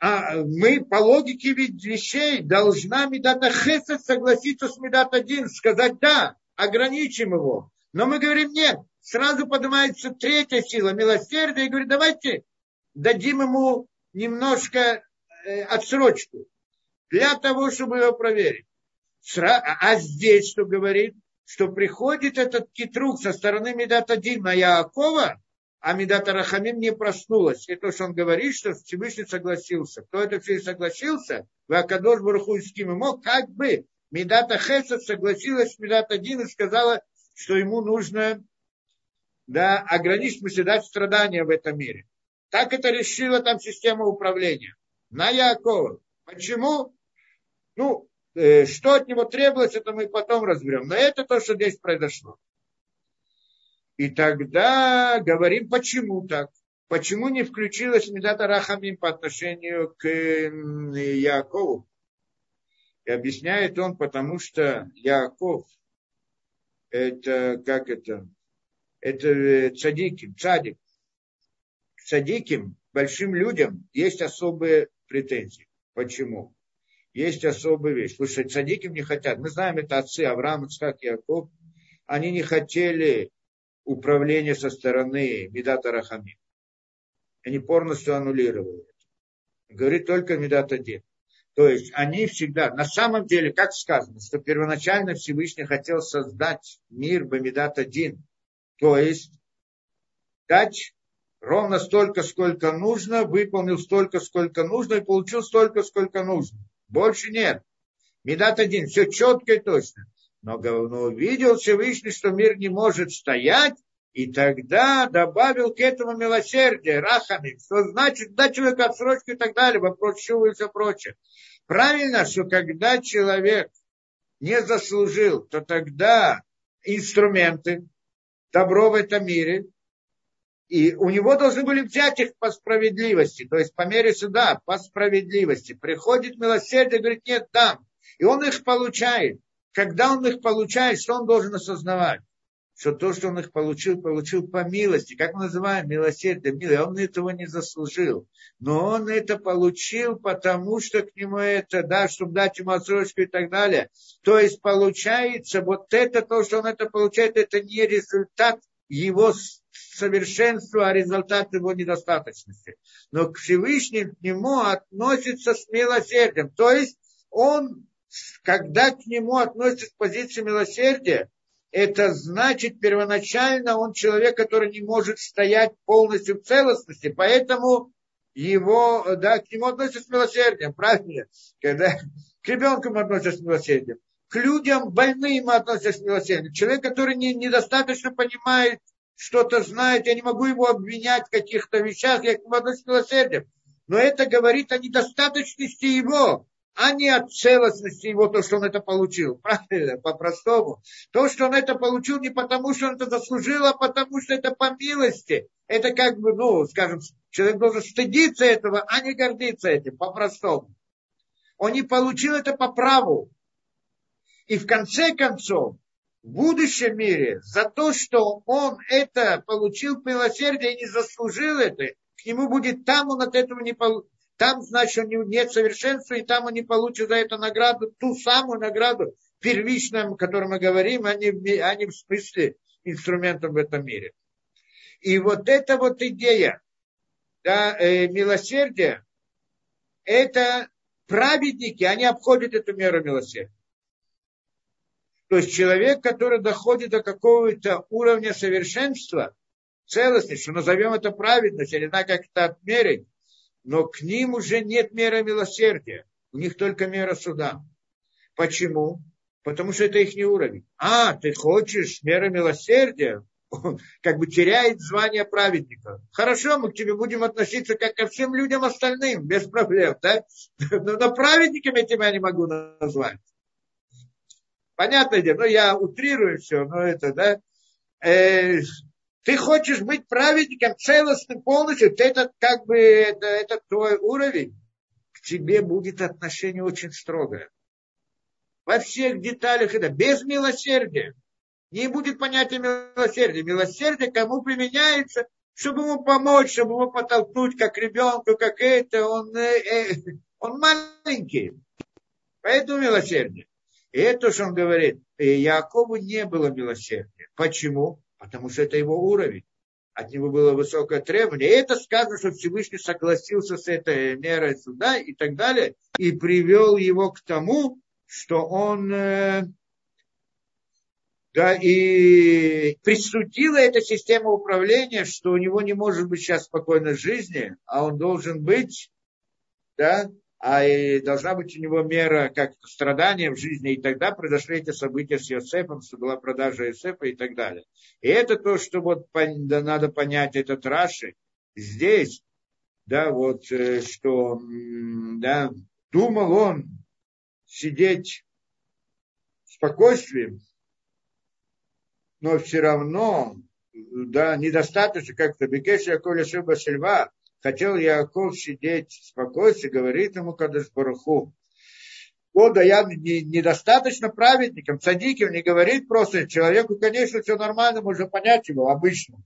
А мы по логике вещей должна Медата Хесед согласиться с Медата Дин, сказать да, ограничим его. Но мы говорим нет. Сразу поднимается третья сила милосердия и говорит, давайте дадим ему немножко отсрочку для того, чтобы его проверить. А здесь что говорит? Что приходит этот хитрук со стороны Медата Дин на Яакова, а Медата Рахамим не проснулась. И то, что он говорит, что Всевышний согласился. Кто это все и согласился? Кадош Барух Ху с кем ему, как бы Медата Хесед согласилась с Медата Дин и сказала, что ему нужно да, ограничить, мысли, дать страдания в этом мире. Так это решила там система управления на Яакова. Почему? Ну, что от него требовалось, это мы потом разберем. Но это то, что здесь произошло. И тогда говорим, почему так? Почему не включилась Медата Рахамим по отношению к Яакову? И объясняет он, потому что Яаков, это как это? Это цадиким, цадик. К цадиким, большим людям, есть особые претензии. Почему? Есть особая вещь. Слушай, цадиким не хотят. Мы знаем, это отцы Авраам, Ицхак, Яков. Они не хотели управления со стороны Медата Рахамим. Они полностью аннулировали это. Говорит только Медата Дин. То есть они всегда, на самом деле, как сказано, что первоначально Всевышний хотел создать мир Медата Дин. То есть дать ровно столько, сколько нужно, выполнил столько, сколько нужно и получил столько, сколько нужно. Больше нет. Медата Дин. Все четко и точно. Но, но увидел Всевышний, что мир не может стоять, и тогда добавил к этому милосердие, рахами, что значит дать человеку отсрочку и так далее, вопрос чува и все прочее. Правильно, что когда человек не заслужил, то тогда инструменты, добро в этом мире, и у него должны были взять их по справедливости, то есть по мере суда, по справедливости. Приходит милосердие, говорит, нет, дам. И он их получает. Когда он их получает, что он должен осознавать? Что то, что он их получил, получил по милости. Как мы называем милосердие? Милое. Он этого не заслужил. Но он это получил, потому что к нему это, да, чтобы дать ему отсрочку и так далее. То есть получается, вот это то, что он это получает, это не результат его совершенства, а результат его недостаточности. Но к Всевышнему к нему относится с милосердием. То есть он, когда к нему относится с позиции милосердия, это значит первоначально он человек, который не может стоять полностью в целостности, поэтому его, да, к нему относятся с милосердием, правильно? Когда к ребенку мы относятся с милосердием. К людям больным мы относимся с милосердием. Человек, который не, недостаточно понимает, что-то знает, я не могу его обвинять в каких-то вещах, я к нему отношусь с милосердием. Но это говорит о недостаточности его, а не о целостности его, то, что он это получил. Правильно, по-простому. То, что он это получил не потому, что он это заслужил, а потому, что это по милости. Это как бы, ну, скажем, человек должен стыдиться этого, а не гордиться этим, по-простому. Он не получил это по праву. И в конце концов, в будущем мире, за то, что он это получил милосердие и не заслужил это, к нему будет там, он от этого не получит. Там, значит, нет совершенства, и там он не получит за это награду, ту самую награду первичную, о которой мы говорим, а не, а не в смысле инструментом в этом мире. И вот эта вот идея, да, э, милосердия, это праведники, они обходят эту меру милосердия. То есть человек, который доходит до какого-то уровня совершенства, целостности, что назовем это праведность, я не знаю, как это отмерить, но к ним уже нет меры милосердия, у них только мера суда. Почему? Потому что это их не уровень. А, ты хочешь меры милосердия? Он как бы теряет звание праведника. Хорошо, мы к тебе будем относиться как ко всем людям остальным, без проблем, да? Но праведником я тебя не могу назвать. Понятное дело, но я утрирую все, но это, да. Э, ты хочешь быть праведником целостным полностью, это как бы, это, это твой уровень. К тебе будет отношение очень строгое. Во всех деталях это, без милосердия. Не будет понятия милосердия. Милосердие кому применяется? чтобы ему помочь, чтобы его подтолкнуть, как ребенку, как это, он, э, он маленький. Поэтому милосердие. И это, что он говорит, Яакову не было милосердия. Почему? Потому что это его уровень. От него было высокое требование. И это сказано, что Всевышний согласился с этой мерой суда и так далее. И привел его к тому, что он... Э, да, и присудила эта система управления, что у него не может быть сейчас спокойной жизни, а он должен быть, да, а и должна быть у него мера как страдания в жизни, и тогда произошли эти события с Йосефом, что была продажа Йосефа и так далее. И это то, что вот да, надо понять этот Раши здесь, да, вот, что, да, думал он сидеть в спокойствии, но все равно, да, недостаточно как-то. Бекеш Яаков Лешеба Сельва, хотел Яаков сидеть в спокойствии, говорит ему Кадош Барух Ху. Вот, да, я не, недостаточно праведником, цадиком, не говорит просто человеку, конечно, все нормально, можно понять его, обычно.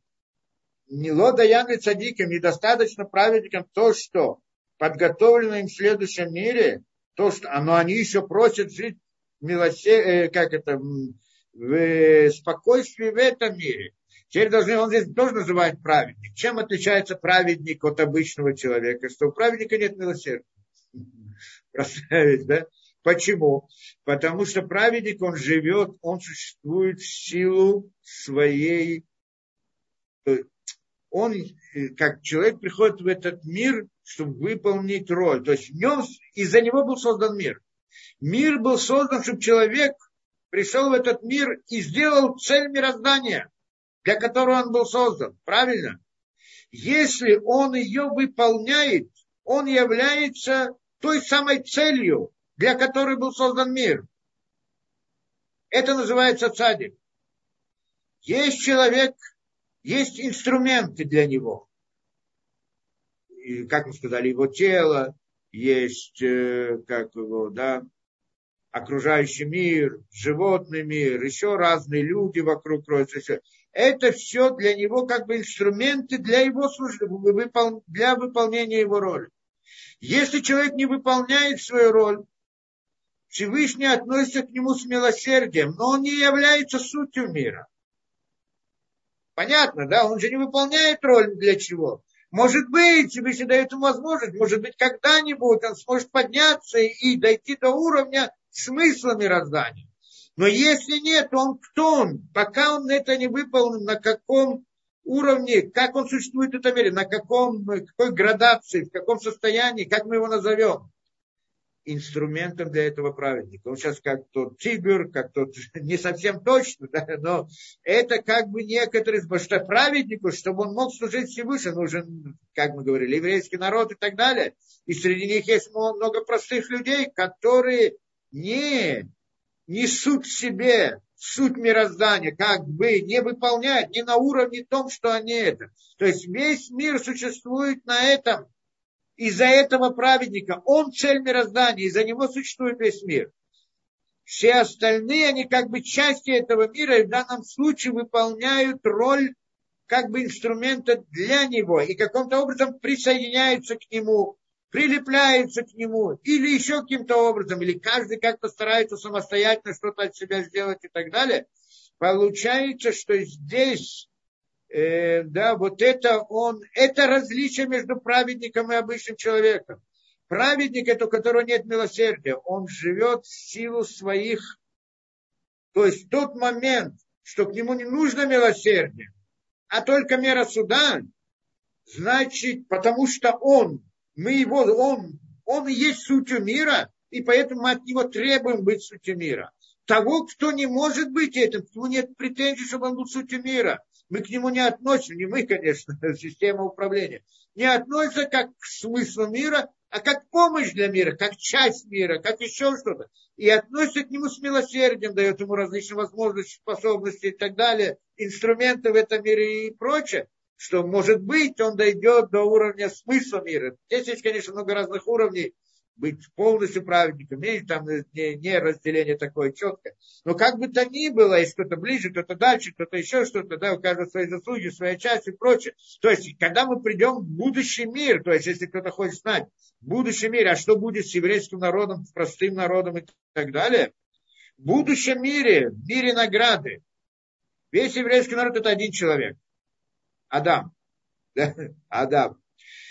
Не лода я не цадиком, недостаточно праведником то, что подготовлено им в следующем мире, то, что, но они еще просят жить милосердие, как это... в спокойствии в этом мире. Теперь должны, он здесь тоже называет праведник. Чем отличается праведник от обычного человека? Что у праведника нет милосердия. Прославить, да? Почему? Потому что праведник, он живет, он существует в силу своей... Он, как человек, приходит в этот мир, чтобы выполнить роль. То есть в нем, из-за него был создан мир. Мир был создан, чтобы человек пришел в этот мир и сделал цель мироздания, для которой он был создан. Правильно? Если он ее выполняет, он является той самой целью, для которой был создан мир. Это называется цадик. Есть человек, есть инструменты для него. И, как мы сказали, его тело, есть, как его, да, окружающий мир, животный мир, еще разные люди вокруг кроются. Еще. Это все для него как бы инструменты для, его службы, для выполнения его роли. Если человек не выполняет свою роль, Всевышний относится к нему с милосердием, но он не является сутью мира. Понятно, да? Он же не выполняет роль для чего? Может быть, Всевышний дает ему возможность, может быть, когда-нибудь он сможет подняться и дойти до уровня смысла мироздания. Но если нет, он кто он? Пока он это не выполнил, на каком уровне, как он существует в этом мире, на каком, какой градации, в каком состоянии, как мы его назовем? Инструментом для этого праведника. Он сейчас как тот тигр, как тот, не совсем точно, да, но это как бы некоторые, что праведнику, чтобы он мог служить Всевышнему, нужен, как мы говорили, еврейский народ и так далее. И среди них есть много простых людей, которые не несут в себе суть мироздания, как бы не выполняют, не на уровне том, что они это. То есть весь мир существует на этом. Из-за этого праведника. Он цель мироздания. Из-за него существует весь мир. Все остальные, они как бы части этого мира. И в данном случае выполняют роль как бы инструмента для него. И каким-то образом присоединяются к нему. Прилепляются к нему. Или еще каким-то образом. Или каждый как-то старается самостоятельно что-то от себя сделать и так далее. Получается, что здесь... Э, да, вот это он, это различие между праведником и обычным человеком. Праведник, это у которого нет милосердия, он живет в силу своих, то есть тот момент, что к нему не нужно милосердие, а только мера суда, значит, потому что он, мы его, он, он и есть сутью мира, и поэтому мы от него требуем быть сутью мира. Того, кто не может быть этим, к нему нет претензий, чтобы он был сутью мира. Мы к нему не относим, не мы, конечно, система управления, не относится как к смыслу мира, а как помощь для мира, как часть мира, как еще что-то. И относится к нему с милосердием, дает ему различные возможности, способности и так далее, инструменты в этом мире и прочее, что, может быть, он дойдет до уровня смысла мира. Здесь есть, конечно, много разных уровней, быть полностью праведником, есть там не, не разделение такое четкое. Но как бы то ни было, если кто-то ближе, кто-то дальше, кто-то еще что-то, да, у каждого свои заслуги, своя часть и прочее. То есть, когда мы придем в будущий мир, то есть, если кто-то хочет знать, в будущем мире, а что будет с еврейским народом, с простым народом и так далее, в будущем мире, в мире награды, весь еврейский народ это один человек. Адам. Да? Адам.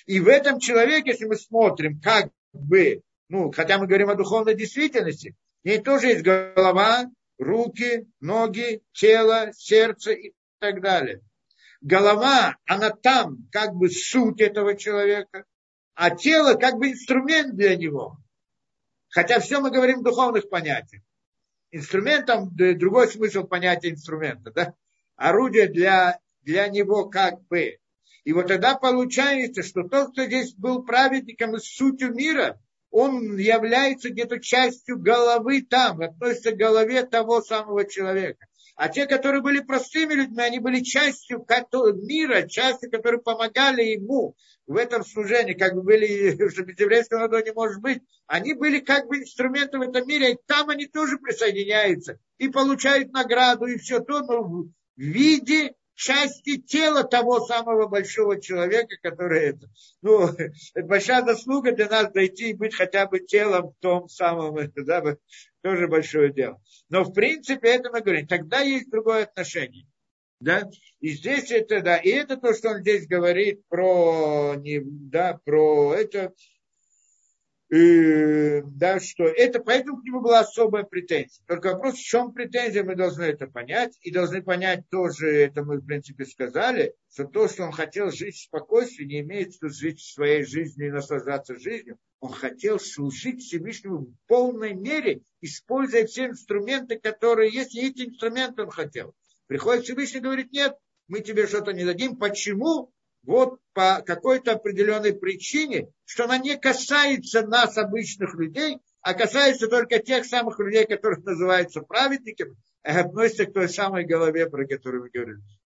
И в этом человеке, если мы смотрим, как бы, ну, хотя мы говорим о духовной действительности, в ней тоже есть голова, руки, ноги, тело, сердце и так далее. Голова, она там, как бы суть этого человека, а тело как бы инструмент для него. Хотя все мы говорим в духовных понятиях. Инструментом, другой смысл понятия инструмента, да? Орудие для, для него как бы. И вот тогда получается, что тот, кто здесь был праведником и сутью мира, он является где-то частью головы там, относится к голове того самого человека. А те, которые были простыми людьми, они были частью мира, частью, которые помогали ему в этом служении, как бы были, что без еврейского народа не может быть. Они были как бы инструментом в этом мире, и там они тоже присоединяются, и получают награду, и все то, но в виде части тела того самого большого человека, который это. Ну, это большая заслуга для нас дойти и быть хотя бы телом в том самом, это, да, тоже большое дело. Но в принципе это мы говорим. Тогда есть другое отношение. Да? И здесь это, да, и это то, что он здесь говорит про, не, да, про это, э, да, что это, поэтому к нему была особая претензия. Только вопрос, в чем претензия, мы должны это понять, и должны понять тоже, это мы в принципе сказали, что то, что он хотел жить в спокойствии, не имеет смысла жить в своей жизни и наслаждаться жизнью. Он хотел служить Всевышнему в полной мере, используя все инструменты, которые есть, и эти инструменты он хотел. Приходит Всевышний и говорит, нет, мы тебе что-то не дадим. Почему? Вот по какой-то определенной причине, что она не касается нас, обычных людей, а касается только тех самых людей, которые называются праведниками, и относятся к той самой голове, про которую мы говорили.